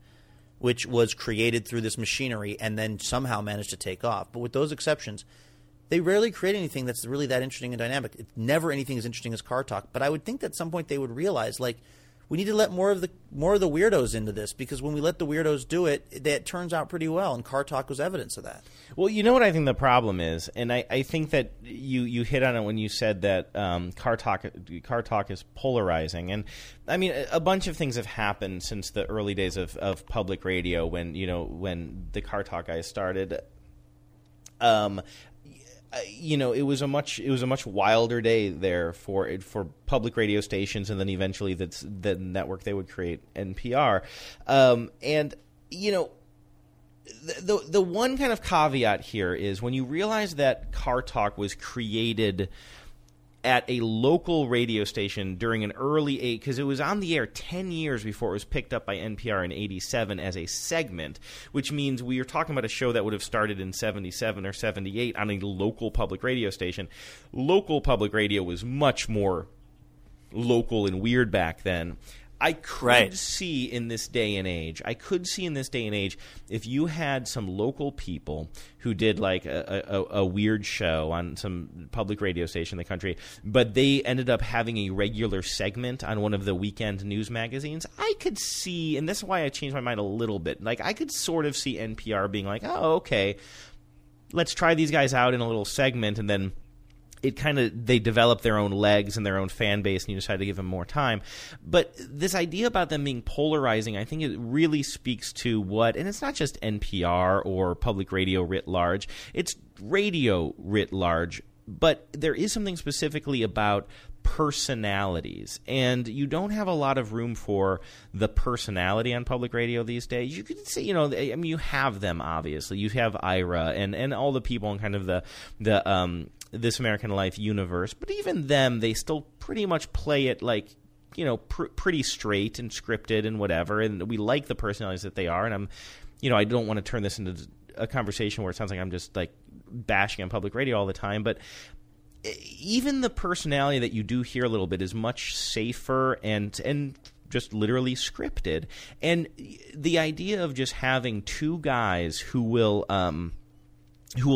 which was created through this machinery and then somehow managed to take off. But with those exceptions, they rarely create anything that's really that interesting and dynamic. It's never anything as interesting as Car Talk. But I would think that at some point they would realize, like, we need to let more of the weirdos into this, because when we let the weirdos do it, that turns out pretty well. And Car Talk was evidence of that. Well, you know what I think the problem is, and I think that you hit on it when you said that Car Talk is polarizing. And I mean, a bunch of things have happened since the early days of public radio when the Car Talk guys started. You know, it was a much wilder day there for public radio stations, and then eventually that's the network they would create, NPR. And you know, the one kind of caveat here is when you realize that Car Talk was created at a local radio station during an early eight, because it was on the air 10 years before it was picked up by NPR in 1987 as a segment, which means we are talking about a show that would have started in 1977 or 1978 on a local public radio station. Local public radio was much more local and weird back then. I could see in this day and age if you had some local people who did like a weird show on some public radio station in the country, but they ended up having a regular segment on one of the weekend news magazines. I could see, and that's why I changed my mind a little bit, like I could sort of see NPR being like, oh, okay, let's try these guys out in a little segment, and then it kind of – they develop their own legs and their own fan base, and you decide to give them more time. But this idea about them being polarizing, I think it really speaks to what – and it's not just NPR or public radio writ large. It's radio writ large. But there is something specifically about personalities, and you don't have a lot of room for the personality on public radio these days. You could say, you know, I mean, you have them, obviously. You have Ira and all the people in kind of the This American Life universe, but even them, they still pretty much play it like, you know, pretty straight and scripted and whatever, and we like the personalities that they are. And I'm, you know, I don't want to turn this into a conversation where it sounds like I'm just like bashing on public radio all the time, but even the personality that you do hear a little bit is much safer and just literally scripted. And the idea of just having two guys who will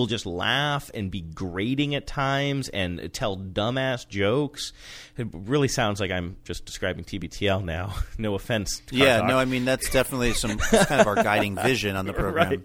just laugh and be grating at times and tell dumbass jokes. It really sounds like I'm just describing TBTL now. No offense to Car Talk. No, I mean, that's definitely some kind of our guiding vision on the program. Right.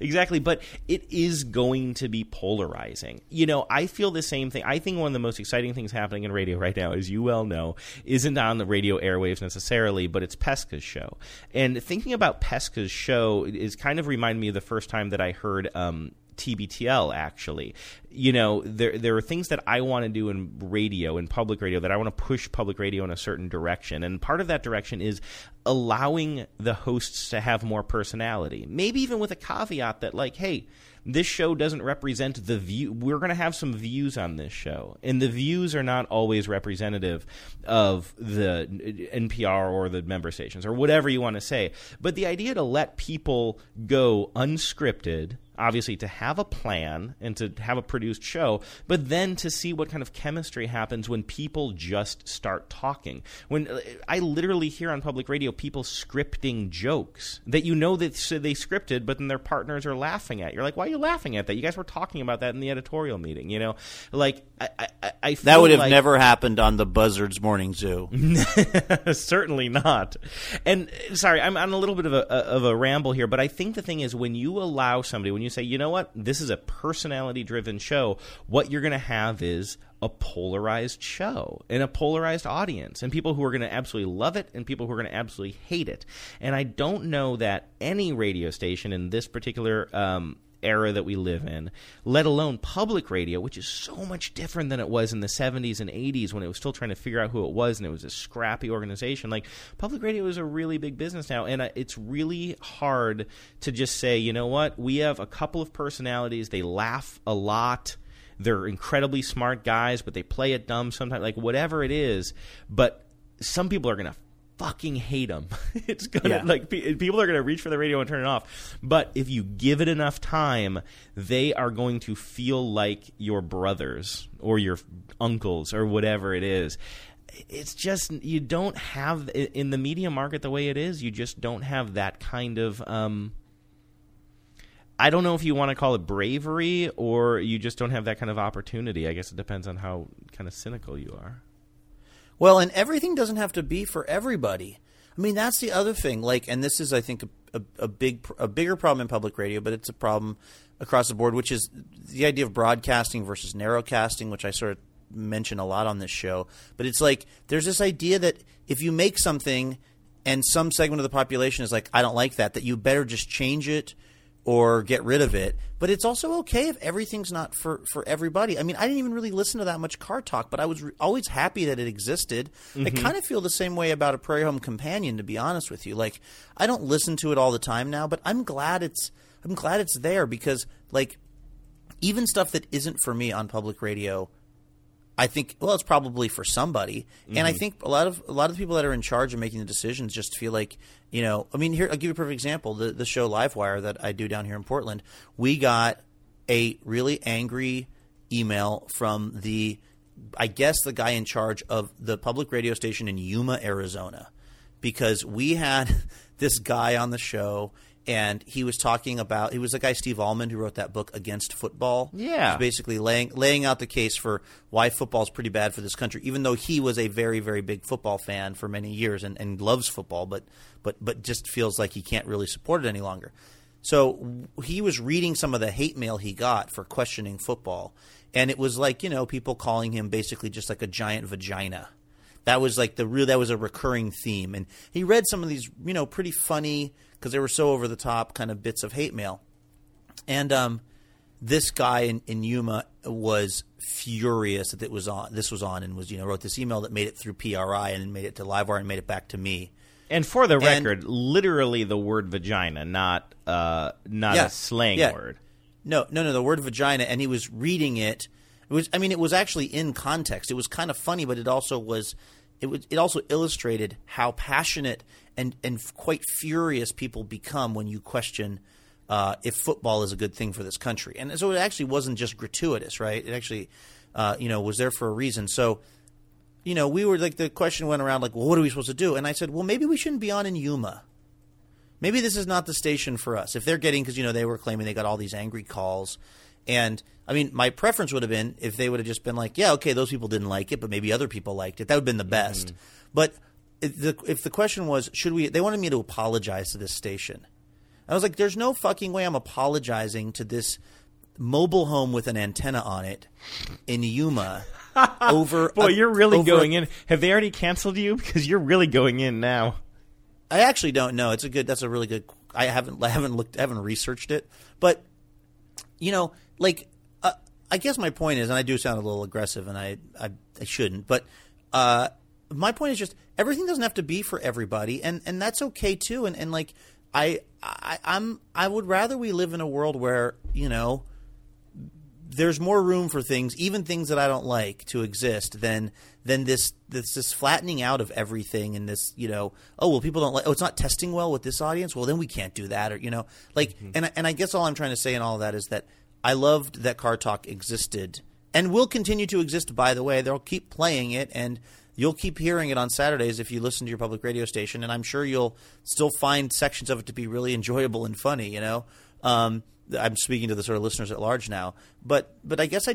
Exactly. But it is going to be polarizing. You know, I feel the same thing. I think one of the most exciting things happening in radio right now, as you well know, isn't on the radio airwaves necessarily, but it's Pesca's show. And thinking about Pesca's show is kind of reminded me of the first time that I heard TBTL, actually. You know, there are things that I want to do in radio, in public radio, that I want to push public radio in a certain direction. And part of that direction is allowing the hosts to have more personality. Maybe even with a caveat that, like, hey, this show doesn't represent the view. We're going to have some views on this show, and the views are not always representative of the NPR or the member stations or whatever you want to say. But the idea to let people go unscripted, obviously to have a plan and to have a produced show, but then to see what kind of chemistry happens when people just start talking. When I literally hear on public radio people scripting jokes that you know that they scripted, but then their partners are laughing at. You're like, why are you laughing at that? You guys were talking about that in the editorial meeting, you know? Like, I feel that would have never happened on the Buzzards Morning Zoo. Certainly not. And sorry, I'm on a little bit of a ramble here, but I think the thing is when you allow somebody, when you say, you know what, this is a personality-driven show, what you're going to have is a polarized show and a polarized audience and people who are going to absolutely love it and people who are going to absolutely hate it. And I don't know that any radio station in this particular era that we live in, let alone public radio, which is so much different than it was in the 70s and 80s when it was still trying to figure out who it was and it was a scrappy organization. Like, public radio is a really big business now, and it's really hard to just say, you know what, we have a couple of personalities, they laugh a lot, they're incredibly smart guys, but they play it dumb sometimes, like whatever it is, but some people are going to fucking hate them. It's gonna like people are gonna reach for the radio and turn it off. But if you give it enough time, they are going to feel like your brothers or your uncles or whatever it is. It's just you don't have in the media market the way it is. You just don't have that kind of. I don't know if you want to call it bravery or you just don't have that kind of opportunity. I guess it depends on how kind of cynical you are. Well, and everything doesn't have to be for everybody. I mean, that's the other thing. Like, and this is, I think, a bigger problem in public radio, but it's a problem across the board, which is the idea of broadcasting versus narrowcasting, which I sort of mention a lot on this show. But it's like there's this idea that if you make something and some segment of the population is like, I don't like that you better just change it or get rid of it. But it's also okay if everything's not for everybody. I mean, I didn't even really listen to that much Car Talk, but I was always happy that it existed. Mm-hmm. I kind of feel the same way about A Prairie Home Companion, to be honest with you. Like, I don't listen to it all the time now, but I'm glad it's there because, like, even stuff that isn't for me on public radio, I think, well, it's probably for somebody. Mm-hmm. And I think a lot of the people that are in charge of making the decisions just feel like, you know, I mean, here, I'll give you a perfect example. The show Livewire that I do down here in Portland, we got a really angry email from the guy in charge of the public radio station in Yuma, Arizona, because we had this guy on the show and he was talking about – he was the guy Steve Almond who wrote that book Against Football. Yeah. He's basically laying out the case for why football is pretty bad for this country, even though he was a very, very big football fan for many years and loves football but just feels like he can't really support it any longer. So he was reading some of the hate mail he got for questioning football, and it was like, you know, people calling him basically just like a giant vagina. That was like that was a recurring theme. And he read some of these, you know, pretty funny – because they were so over the top kind of bits of hate mail. And this guy in Yuma was furious that this was on and was, you know, wrote this email that made it through PRI and made it to Livewire and made it back to me. And for the record, literally the word vagina, not a slang word. No, the word vagina. And he was reading it. It was actually in context. It was kind of funny, but it also was – it also illustrated how passionate and quite furious people become when you question if football is a good thing for this country. And so it actually wasn't just gratuitous, right? It actually, was there for a reason. So, you know, we were like – the question went around like, well, what are we supposed to do? And I said, well, maybe we shouldn't be on in Yuma. Maybe this is not the station for us. If they're getting – because, you know, they were claiming they got all these angry calls. And I mean, my preference would have been if they would have just been like, yeah, okay, those people didn't like it, but maybe other people liked it. That would have been the best. Mm-hmm. But if the question was, should we – they wanted me to apologize to this station. I was like, there's no fucking way I'm apologizing to this mobile home with an antenna on it in Yuma. Over. Boy, you're really going in. Have they already canceled you? Because you're really going in now. I actually don't know. It's a good. That's a really good. I haven't looked. I haven't researched it. But you know, like, I guess my point is, and I do sound a little aggressive, and I shouldn't. But my point is just everything doesn't have to be for everybody, and that's okay too. And like I would rather we live in a world where, you know, there's more room for things, even things that I don't like, to exist than this flattening out of everything and this, you know, oh, well, people don't like – oh, it's not testing well with this audience? Well, then we can't do that, or, you know, like – and I guess all I'm trying to say in all of that is that I loved that Car Talk existed and will continue to exist, by the way. They'll keep playing it, and you'll keep hearing it on Saturdays if you listen to your public radio station, and I'm sure you'll still find sections of it to be really enjoyable and funny, you know. I'm speaking to the sort of listeners at large now, but I guess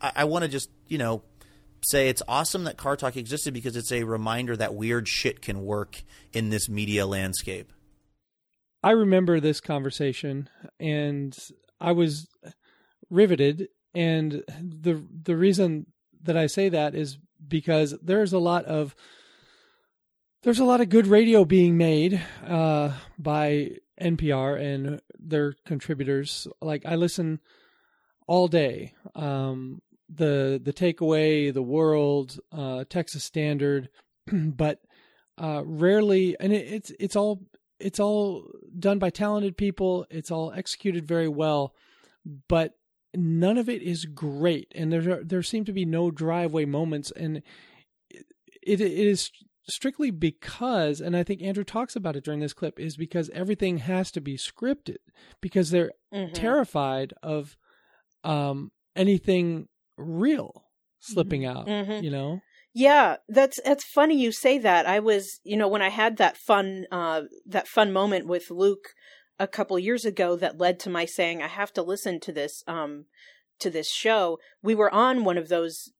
I want to just, you know, say it's awesome that Car Talk existed because it's a reminder that weird shit can work in this media landscape. I remember this conversation and I was riveted. And the reason that I say that is because there's a lot of good radio being made by NPR and their contributors. Like, I listen all day. The Takeaway, The World, Texas Standard, but rarely, and it's all done by talented people. It's all executed very well, but none of it is great. And there seem to be no driveway moments, and it is strictly because, and I think Andrew talks about it during this clip, is because everything has to be scripted because they're terrified of anything real slipping out, you know? Yeah, that's funny you say that. I was, you know, when I had that fun moment with Luke a couple years ago that led to my saying, I have to listen to this show. We were on one of those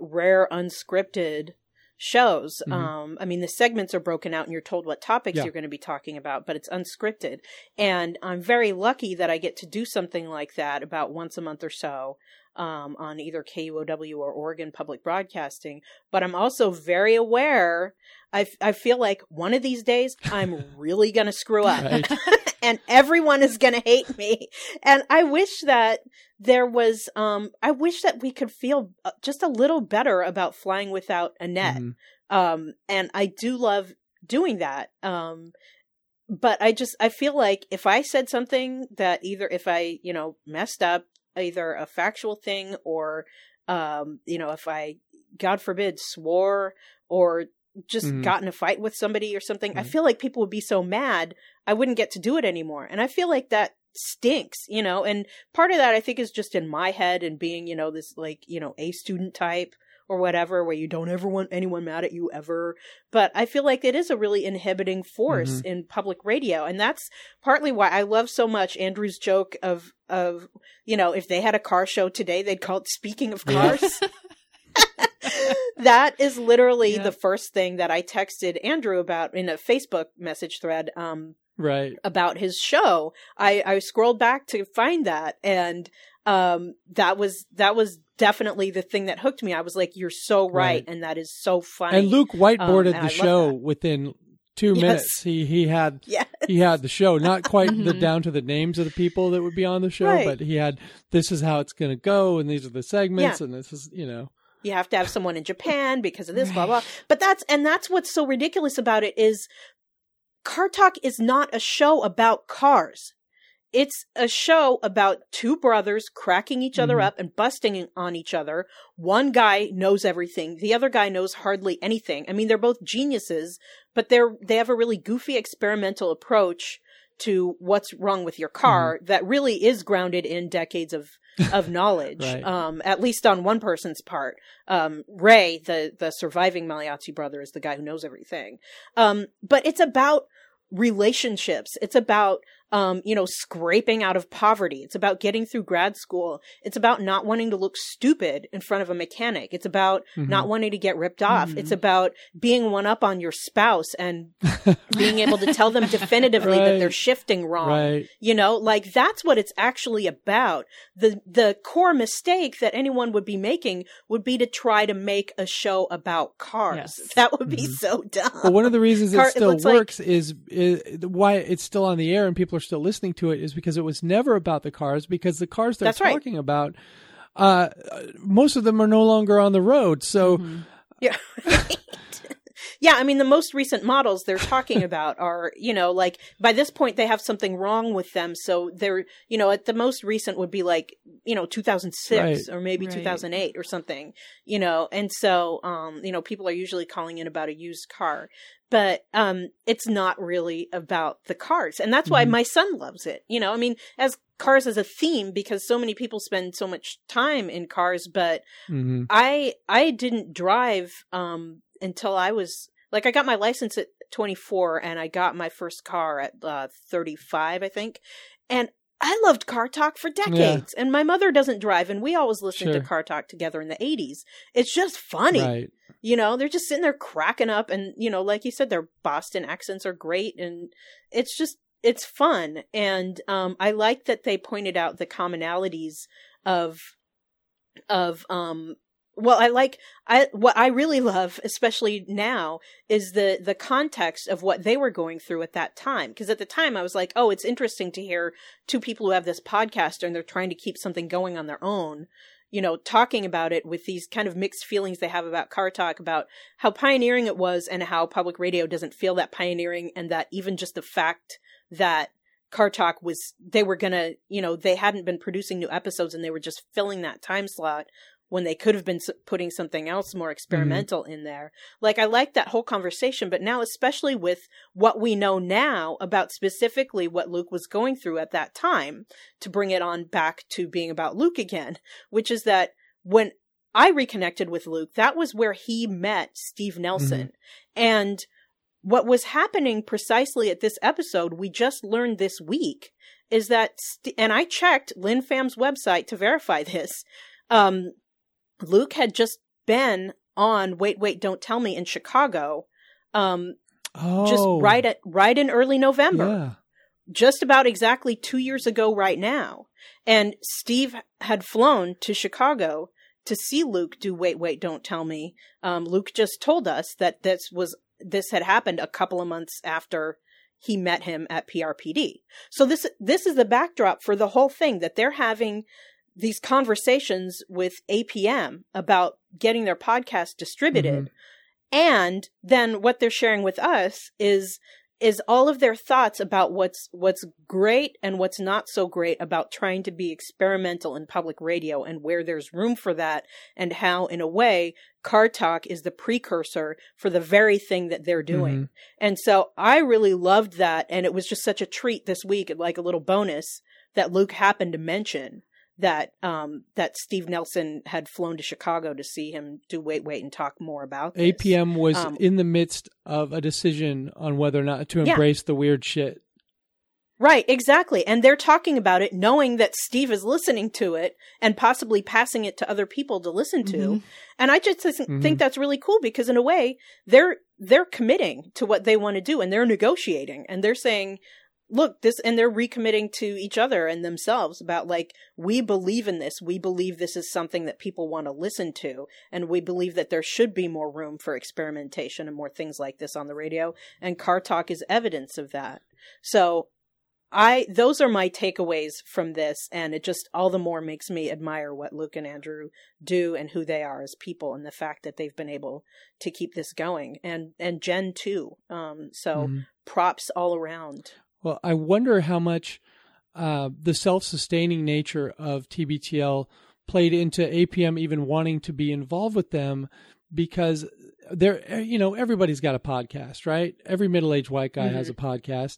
rare unscripted shows. I mean, the segments are broken out and you're told what topics you're going to be talking about, but it's unscripted. And I'm very lucky that I get to do something like that about once a month or so on either KUOW or Oregon Public Broadcasting. But I'm also very aware, I feel like one of these days I'm really going to screw up. Right. And everyone is going to hate me. And I wish that there was, I wish that we could feel just a little better about flying without a net. And I do love doing that. But I feel like if I said something that either if I, you know, messed up, either a factual thing or, you know, if I, God forbid, swore or just got in a fight with somebody or something, I feel like people would be so mad I wouldn't get to do it anymore. And I feel like that stinks, you know, and part of that I think is just in my head and being, you know, this like, you know, a student type or whatever, where you don't ever want anyone mad at you ever. But I feel like it is a really inhibiting force in public radio. And that's partly why I love so much Andrew's joke of, you know, if they had a car show today, they'd call it Speaking of Cars. That is literally the first thing that I texted Andrew about in a Facebook message thread about his show. I scrolled back to find that, and that was definitely the thing that hooked me. I was like, you're so right, and that is so funny. And Luke whiteboarded the show within 2 minutes. He had the show, not quite down to the names of the people that would be on the show, but he had, this is how it's going to go, and these are the segments, and this is, you know. You have to have someone in Japan because of this, blah, blah. But that's what's so ridiculous about it is Car Talk is not a show about cars. It's a show about two brothers cracking each other up and busting on each other. One guy knows everything. The other guy knows hardly anything. I mean, they're both geniuses, but they have a really goofy experimental approach to what's wrong with your car that really is grounded in decades of knowledge, at least on one person's part. Ray, the surviving Magliozzi brother, is the guy who knows everything. But it's about relationships. It's about scraping out of poverty. It's about getting through grad school. It's about not wanting to look stupid in front of a mechanic. It's about not wanting to get ripped off. It's about being one up on your spouse and being able to tell them definitively that they're shifting wrong. You know, like that's what it's actually about. The core mistake that anyone would be making would be to try to make a show about cars. That would be so dumb. Well, one of the reasons it still works is why it's still on the air and people are still listening to it is because it was never about the cars, because the cars they're talking about, most of them are no longer on the road. So yeah, I mean, the most recent models they're talking about are, like by this point they have something wrong with them. So they're, at the most recent would be like, 2006 or maybe 2008 or something, And so, people are usually calling in about a used car. But it's not really about the cars. And that's why my son loves it. I mean, as cars as a theme, because so many people spend so much time in cars. But I didn't drive until I was I got my license at 24 and I got my first car at 35, I think. And I loved Car Talk for decades. And my mother doesn't drive. And we always listened to Car Talk together in the 80s. It's just funny. You know, they're just sitting there cracking up. And, like you said, their Boston accents are great. And it's just, it's fun. And I like that they pointed out the commonalities well, what I really love, especially now, is the context of what they were going through at that time. Because at the time I was like, oh, it's interesting to hear two people who have this podcast and they're trying to keep something going on their own, talking about it with these kind of mixed feelings they have about Car Talk, about how pioneering it was and how public radio doesn't feel that pioneering, and that even just the fact that Car Talk was, they were going to, they hadn't been producing new episodes and they were just filling that time slot when they could have been putting something else more experimental in there. Like, I like that whole conversation, but now, especially with what we know now about specifically what Luke was going through at that time, to bring it on back to being about Luke again, which is that when I reconnected with Luke, that was where he met Steve Nelson. And what was happening precisely at this episode, we just learned this week, is that, and I checked Lin Pham's website to verify this, Luke had just been on Wait, Wait, Don't Tell Me in Chicago, just right in early November, just about exactly 2 years ago right now. And Steve had flown to Chicago to see Luke do Wait, Wait, Don't Tell Me. Luke just told us that this had happened a couple of months after he met him at PRPD. So this is the backdrop for the whole thing, that they're having these conversations with APM about getting their podcast distributed. And then what they're sharing with us is all of their thoughts about what's great and what's not so great about trying to be experimental in public radio, and where there's room for that, and how, in a way, Car Talk is the precursor for the very thing that they're doing. And so I really loved that. And it was just such a treat this week, like a little bonus, that Luke happened to mention that Steve Nelson had flown to Chicago to see him do Wait, and talk more about this. APM was in the midst of a decision on whether or not to embrace the weird shit. Right, exactly. And they're talking about it knowing that Steve is listening to it and possibly passing it to other people to listen to. And I just think that's really cool, because in a way they're committing to what they want to do, and they're negotiating, and they're saying, look, this, and they're recommitting to each other and themselves about, like, we believe in this. We believe this is something that people want to listen to. And we believe that there should be more room for experimentation and more things like this on the radio. And Car Talk is evidence of that. So those are my takeaways from this. And it just all the more makes me admire what Luke and Andrew do and who they are as people, and the fact that they've been able to keep this going. And Jen too. Props all around. Well, I wonder how much the self-sustaining nature of TBTL played into APM even wanting to be involved with them, because they're, everybody's got a podcast, right? Every middle-aged white guy has a podcast.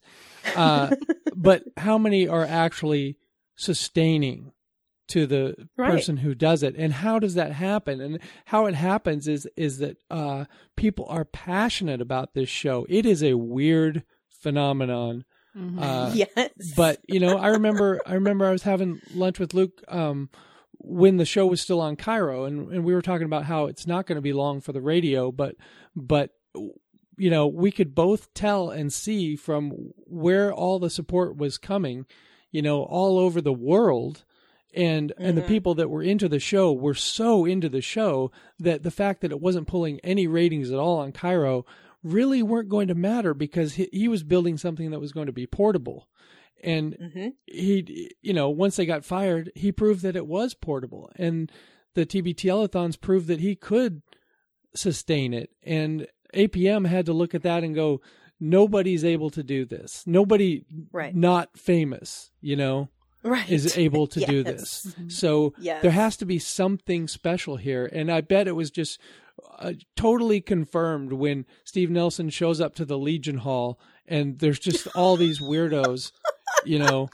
But how many are actually sustaining to the person who does it? And how does that happen? And how it happens is that people are passionate about this show. It is a weird phenomenon. Mm-hmm. Yes. But, you know, I remember I was having lunch with Luke when the show was still on Cairo, and we were talking about how it's not going to be long for the radio, but you know, we could both tell and see from where all the support was coming, you know, all over the world. And the people that were into the show were so into the show that the fact that it wasn't pulling any ratings at all on Cairo really weren't going to matter, because he was building something that was going to be portable. And he, you know, once they got fired, he proved that it was portable, and the TBTLathons proved that he could sustain it. And APM had to look at that and go, nobody's able to do this. Nobody not famous, you know, is able to do this. So there has to be something special here. And I bet it was just totally confirmed when Steve Nelson shows up to the Legion Hall and there's just all these weirdos, you know,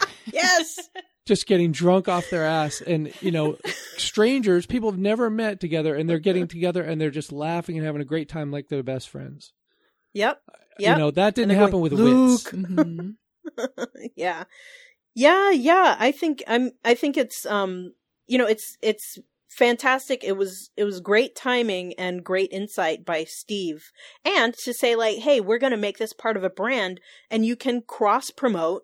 just getting drunk off their ass, and, you know, strangers, people have never met together, and they're getting together and they're just laughing and having a great time like they're best friends. Yep. You know, that didn't happen with Wits. Yeah. I think it's, you know, it's fantastic. It was great timing and great insight by Steve, and to say like, hey, we're going to make this part of a brand and you can cross promote.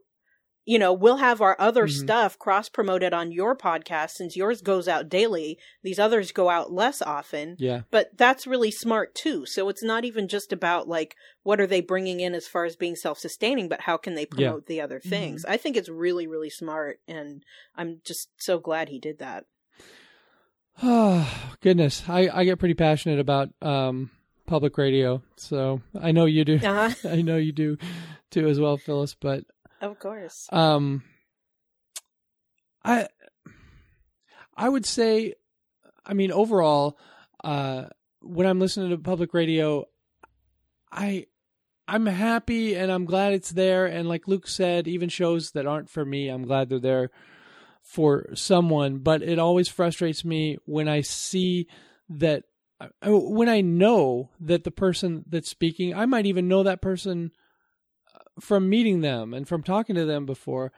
You know, we'll have our other stuff cross promoted on your podcast, since yours goes out daily. These others go out less often. Yeah. But that's really smart too. So it's not even just about like, what are they bringing in as far as being self-sustaining, but how can they promote the other things? I think it's really, really smart. And I'm just so glad he did that. Oh, goodness. I get pretty passionate about public radio. So I know you do. Uh-huh. I know you do too as well, Phyllis, but... Of course. I would say, I mean, overall, when I'm listening to public radio, I'm happy and I'm glad it's there. And like Luke said, even shows that aren't for me, I'm glad they're there for someone. But it always frustrates me when I see that, when I know that the person that's speaking, I might even know that person from meeting them and from talking to them before.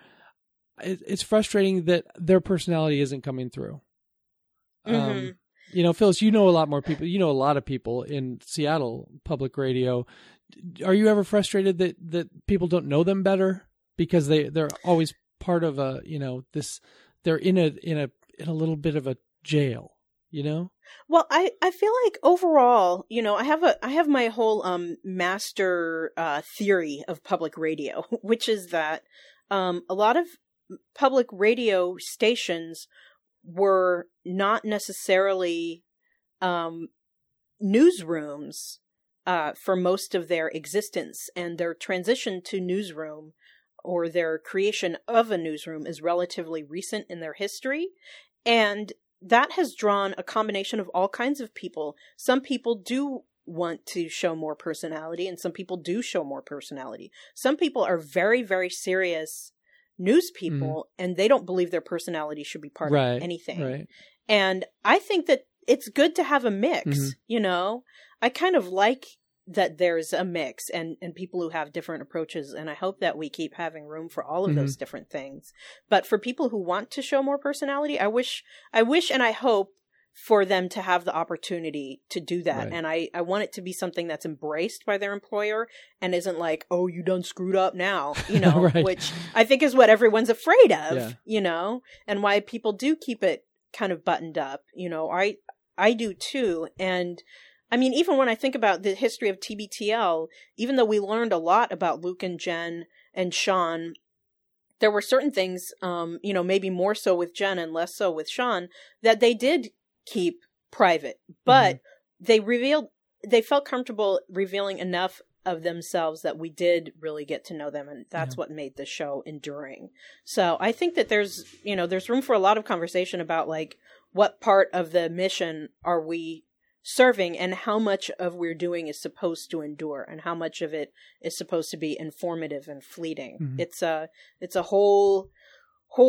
It's frustrating that their personality isn't coming through. You know, Phyllis, you know a lot more people. You know a lot of people in Seattle public radio. Are you ever frustrated that people don't know them better because they're always part of a, you know, this, they're in a little bit of a jail, you know? Well, I feel like overall, you know, I have my whole master theory of public radio, which is that a lot of public radio stations were not necessarily newsrooms for most of their existence, and their transition to newsroom or their creation of a newsroom is relatively recent in their history. And that has drawn a combination of all kinds of people. Some people do want to show more personality, and some people do show more personality. Some people are very, very serious news people, and they don't believe their personality should be part of anything. Right. And I think that it's good to have a mix, you know? I kind of like that there's a mix and people who have different approaches. And I hope that we keep having room for all of those different things. But for people who want to show more personality, I wish and I hope for them to have the opportunity to do that. Right. And I want it to be something that's embraced by their employer and isn't like, oh, you done screwed up now, you know, which I think is what everyone's afraid of, you know, and why people do keep it kind of buttoned up. You know, I do too. And I mean, even when I think about the history of TBTL, even though we learned a lot about Luke and Jen and Sean, there were certain things, you know, maybe more so with Jen and less so with Sean, that they did keep private, but they felt comfortable revealing enough of themselves that we did really get to know them. And that's what made the show enduring. So I think that there's room for a lot of conversation about like, what part of the mission are we serving, and how much of we're doing is supposed to endure, and how much of it is supposed to be informative and fleeting. It's a whole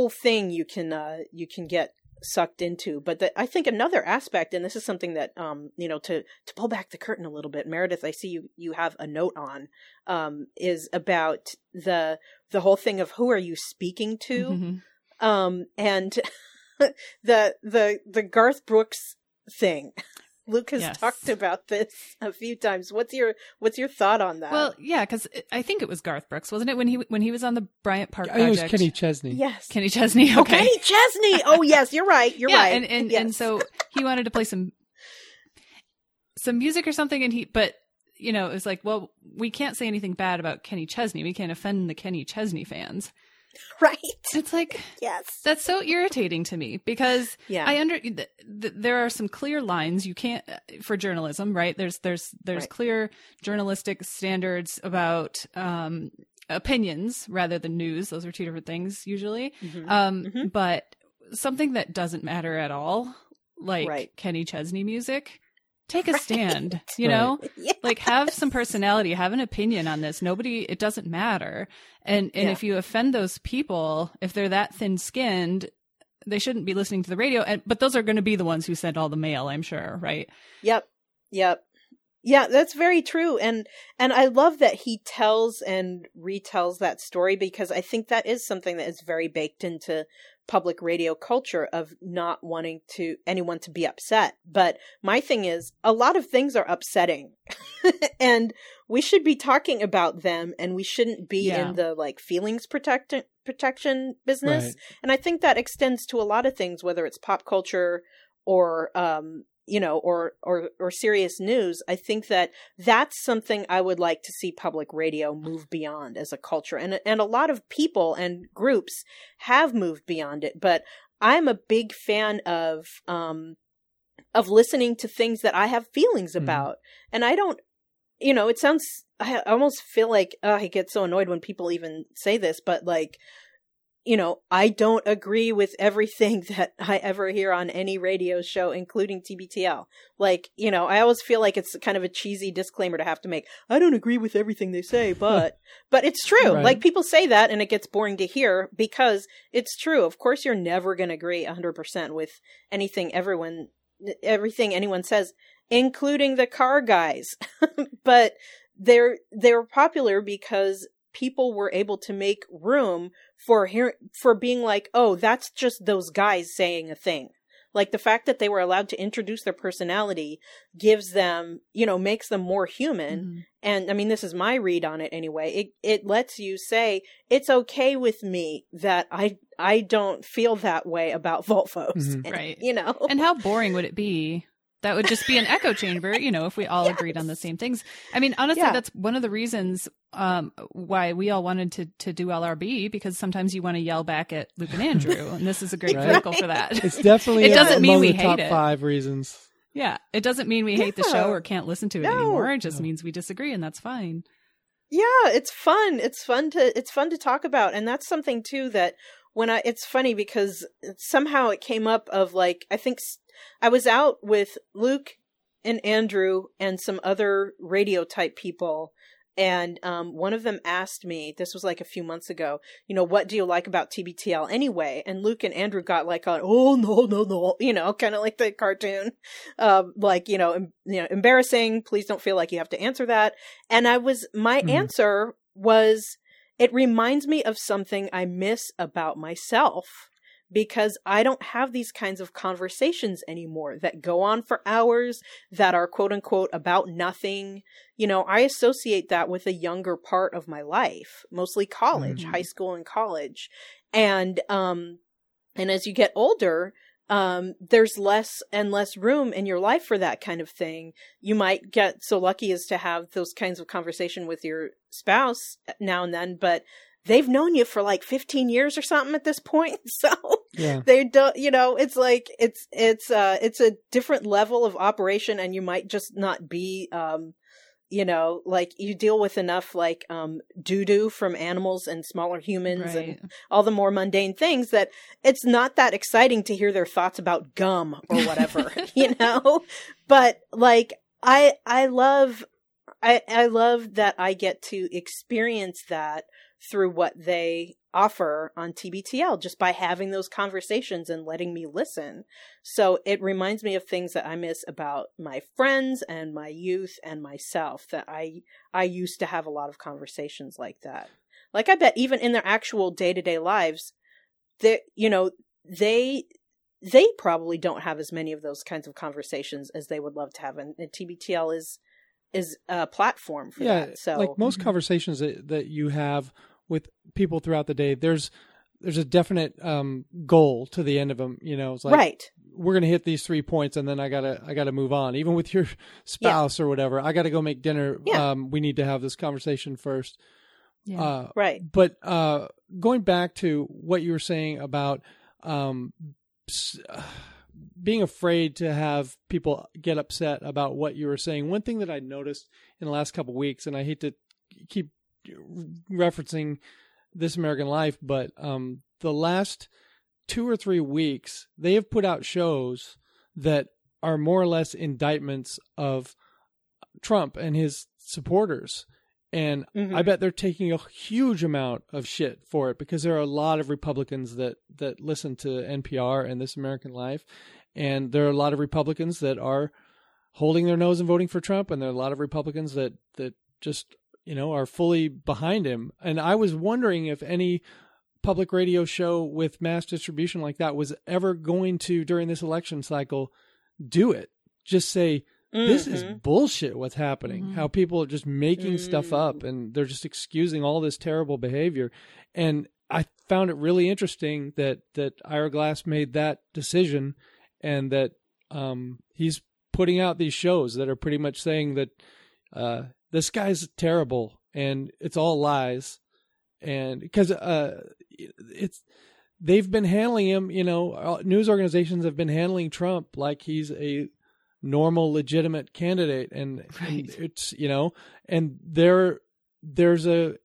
thing you can get sucked into. But I think another aspect, and this is something that, to pull back the curtain a little bit, Meredith, I see you have a note on, is about the whole thing of who are you speaking to? Mm-hmm. And the Garth Brooks thing. Luke has talked about this a few times. What's your thought on that? Well, yeah, because I think it was Garth Brooks, wasn't it, when he was on the Bryant Park Project? It was Kenny Chesney. Yes, Kenny Chesney. Okay, Kenny Chesney. Oh, yes, you're right. You're right. And yes. And so he wanted to play some music or something, but it was like, well, we can't say anything bad about Kenny Chesney. We can't offend the Kenny Chesney fans. Right. It's like, yes, that's so irritating to me because there are some clear lines you can't for journalism, right? There's clear journalistic standards about opinions rather than news. Those are two different things usually. Mm-hmm. But something that doesn't matter at all, like Kenny Chesney music, take a stand, you know, yes. Like have some personality, have an opinion on this. It doesn't matter. And if you offend those people, if they're that thin skinned, they shouldn't be listening to the radio. But those are going to be the ones who send all the mail, I'm sure. Right. Yep. Yeah, that's very true. And I love that he tells and retells that story, because I think that is something that is very baked into public radio culture of not wanting anyone to be upset. But my thing is, a lot of things are upsetting and we should be talking about them, and we shouldn't be in the feelings protection business. Right. And I think that extends to a lot of things, whether it's pop culture or serious news. I think that's something I would like to see public radio move beyond as a culture. And a lot of people and groups have moved beyond it, but I'm a big fan of listening to things that I have feelings about. And I don't, it sounds, I almost feel like, I get so annoyed when people even say this, but like, I don't agree with everything that I ever hear on any radio show, including TBTL. Like, I always feel like it's kind of a cheesy disclaimer to have to make. I don't agree with everything they say, but it's true. Right. Like, people say that and it gets boring to hear because it's true. Of course, you're never going to agree 100% with anything anyone says, including the car guys. But they're popular because people were able to make room for being like, oh, that's just those guys saying a thing. Like, the fact that they were allowed to introduce their personality gives them, makes them more human. Mm-hmm. And I mean, this is my read on it anyway. It lets you say, it's okay with me that I don't feel that way about Volvos. Mm-hmm. And how boring would it be? That would just be an echo chamber, if we all agreed on the same things. I mean, honestly, that's one of the reasons why we all wanted to do LRB, because sometimes you want to yell back at Luke and Andrew, and this is a great vehicle for that. It's definitely it doesn't mean we hate it. Top 5 reasons. Yeah, it doesn't mean we hate the show or can't listen to it anymore. It just means we disagree, and that's fine. Yeah, it's fun. It's fun to talk about, and that's something too that it's funny because somehow it came up of like, I think I was out with Luke and Andrew and some other radio type people. And one of them asked me, this was like a few months ago, what do you like about TBTL anyway? And Luke and Andrew got like, oh, no, kind of like the cartoon, embarrassing. Please don't feel like you have to answer that. And my answer was, it reminds me of something I miss about myself, because I don't have these kinds of conversations anymore that go on for hours, that are quote unquote about nothing. I associate that with a younger part of my life, mostly college, high school and college. And as you get older, there's less and less room in your life for that kind of thing. You might get so lucky as to have those kinds of conversation with your spouse now and then, but they've known you for like 15 years or something at this point. So they don't, it's like, it's a different level of operation, and you might just not be, like you deal with enough like doo-doo from animals and smaller humans and all the more mundane things that it's not that exciting to hear their thoughts about gum or whatever, But like I love that I get to experience that through what they offer on TBTL just by having those conversations and letting me listen. So it reminds me of things that I miss about my friends and my youth and myself, that I used to have a lot of conversations like that. Like, I bet even in their actual day-to-day lives, that, you know, they probably don't have as many of those kinds of conversations as they would love to have. And TBTL is a platform for that. So, like, most conversations that you have with people throughout the day, there's a definite goal to the end of them. You know, it's like, right, we're going to hit these 3 points, and then I gotta move on. Even with your spouse or whatever, I gotta go make dinner. Yeah. We need to have this conversation first. Yeah. Right. But going back to what you were saying about being afraid to have people get upset about what you were saying. One thing that I noticed in the last couple of weeks, and I hate to keep referencing This American Life, but the last 2 or 3 weeks, they have put out shows that are more or less indictments of Trump and his supporters. And I bet they're taking a huge amount of shit for it, because there are a lot of Republicans that listen to NPR and This American Life. And there are a lot of Republicans that are holding their nose and voting for Trump. And there are a lot of Republicans that just, you know, are fully behind him. And I was wondering if any public radio show with mass distribution like that was ever going to, during this election cycle, do it. Just say, this is bullshit what's happening, how people are just making stuff up and they're just excusing all this terrible behavior. And I found it really interesting that Ira Glass made that decision, and that he's putting out these shows that are pretty much saying that this guy's terrible and it's all lies. And because they've been handling him, you know, news organizations have been handling Trump like he's a normal, legitimate candidate. And, and it's, you know, and there's a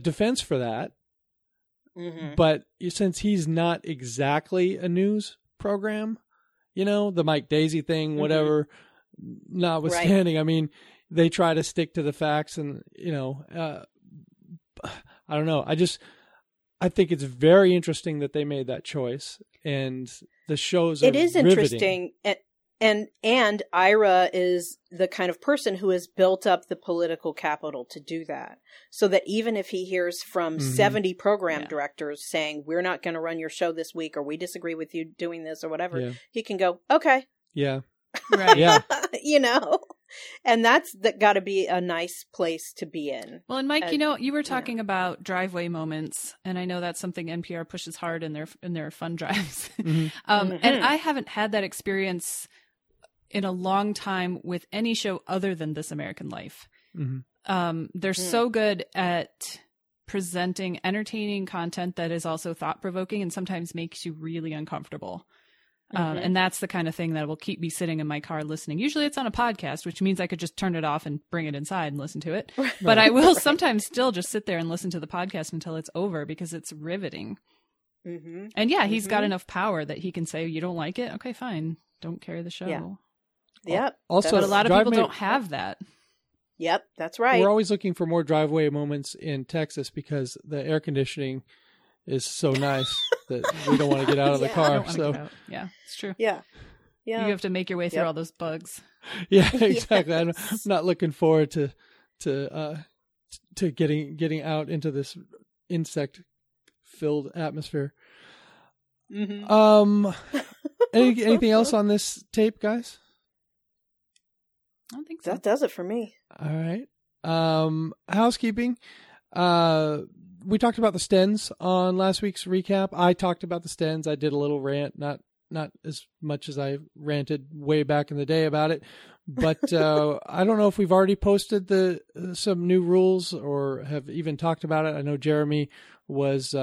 defense for that. But since he's not exactly a news program, you know, the Mike Daisy thing, whatever, notwithstanding, I mean, they try to stick to the facts, and, you know, I don't know. I think it's very interesting that they made that choice, and the shows are riveting. Interesting. And Ira is the kind of person who has built up the political capital to do that, so that even if he hears from 70 program directors saying, we're not going to run your show this week, or we disagree with you doing this or whatever, he can go, okay. Yeah. Right. Yeah. You know, and that's got to be a nice place to be in. Well, and Mike, you know, you were talking about driveway moments, and I know that's something NPR pushes hard in their fun drives. And I haven't had that experience in a long time with any show other than This American Life. They're so good at presenting entertaining content that is also thought-provoking and sometimes makes you really uncomfortable. And that's the kind of thing that will keep me sitting in my car listening. Usually it's on a podcast, which means I could just turn it off and bring it inside and listen to it. Right. But I will sometimes still just sit there and listen to the podcast until it's over, because it's riveting. And he's got enough power that he can say, you don't like it? Okay, fine. Don't carry the show. Yeah. Yep. Also, but a lot of people don't have that. Yep, that's right. We're always looking for more driveway moments in Texas, because the air conditioning is so nice that we don't want to get out of the car. So yeah, it's true. Yeah, yeah. You have to make your way through all those bugs. Yeah, exactly. Yes. I'm not looking forward to getting out into this insect-filled atmosphere. Anything else on this tape, guys? I don't think so. That does it for me. All right. Housekeeping. We talked about the Stens on last week's recap. I talked about the Stens. I did a little rant, not as much as I ranted way back in the day about it, but I don't know if we've already posted some new rules or have even talked about it. I know Jeremy was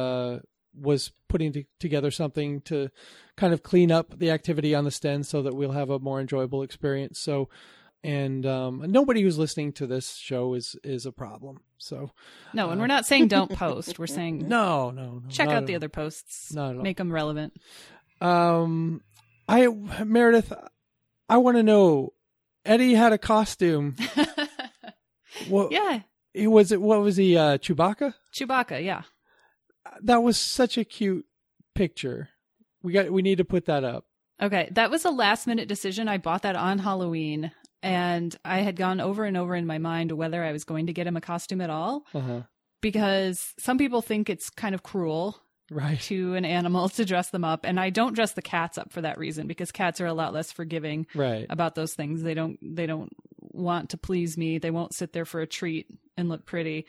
putting together something to kind of clean up the activity on the Stens so that we'll have a more enjoyable experience. So, and nobody who's listening to this show is a problem. So no, and we're not saying don't post. We're saying no. Check out the other posts. Not at all. Make them relevant. Meredith, I want to know. Eddie had a costume. What? Yeah, He was it. What was he? Chewbacca. Chewbacca. Yeah. That was such a cute picture. We need to put that up. Okay. That was a last minute decision. I bought that on Halloween and I had gone over and over in my mind whether I was going to get him a costume at all, because some people think it's kind of cruel to an animal to dress them up. And I don't dress the cats up for that reason, because cats are a lot less forgiving about those things. They don't want to please me. They won't sit there for a treat and look pretty.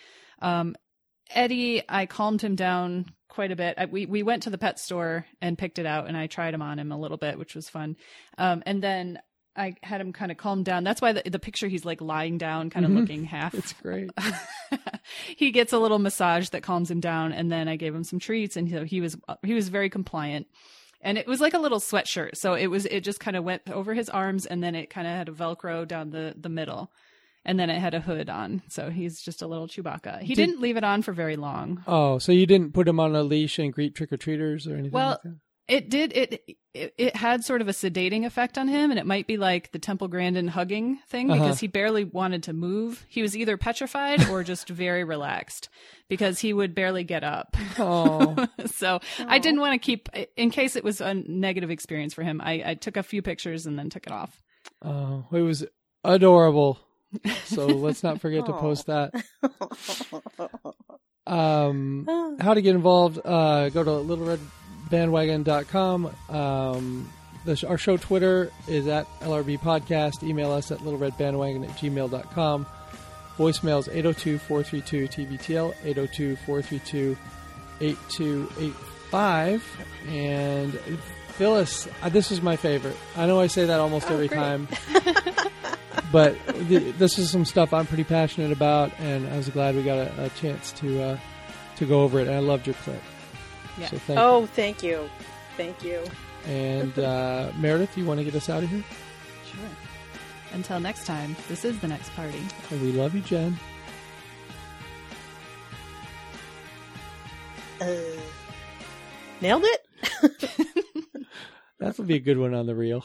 Eddie, I calmed him down quite a bit. We went to the pet store and picked it out, and I tried him on him a little bit, which was fun. And then I had him kind of calm down. That's why the picture, he's like lying down, kind of looking half. It's great. He gets a little massage that calms him down, and then I gave him some treats, and so he was very compliant. And it was like a little sweatshirt, so it just kind of went over his arms, and then it kind of had a Velcro down the middle. And then it had a hood on. So he's just a little Chewbacca. He didn't leave it on for very long. Oh, so you didn't put him on a leash and greet trick-or-treaters or anything like that? Well, it did. It had sort of a sedating effect on him. And it might be like the Temple Grandin hugging thing, because he barely wanted to move. He was either petrified or just very relaxed, because he would barely get up. Oh. So I didn't want to keep, in case it was a negative experience for him, I took a few pictures and then took it off. Oh, it was adorable. So let's not forget to post that. How to get involved, go to littleredbandwagon.com. Our show Twitter is at LRB Podcast. Email us at littleredbandwagon@gmail.com. Voicemails 802-432-TBTL, 802-432-8285. And Phyllis, this is my favorite. I know I say that almost every time. But this is some stuff I'm pretty passionate about, and I was glad we got a chance to go over it. And I loved your clip. Yeah. So thank you. And Meredith, you want to get us out of here? Sure. Until next time, this is The Next Party. And we love you, Jen. Nailed it? That'll be a good one on the reel.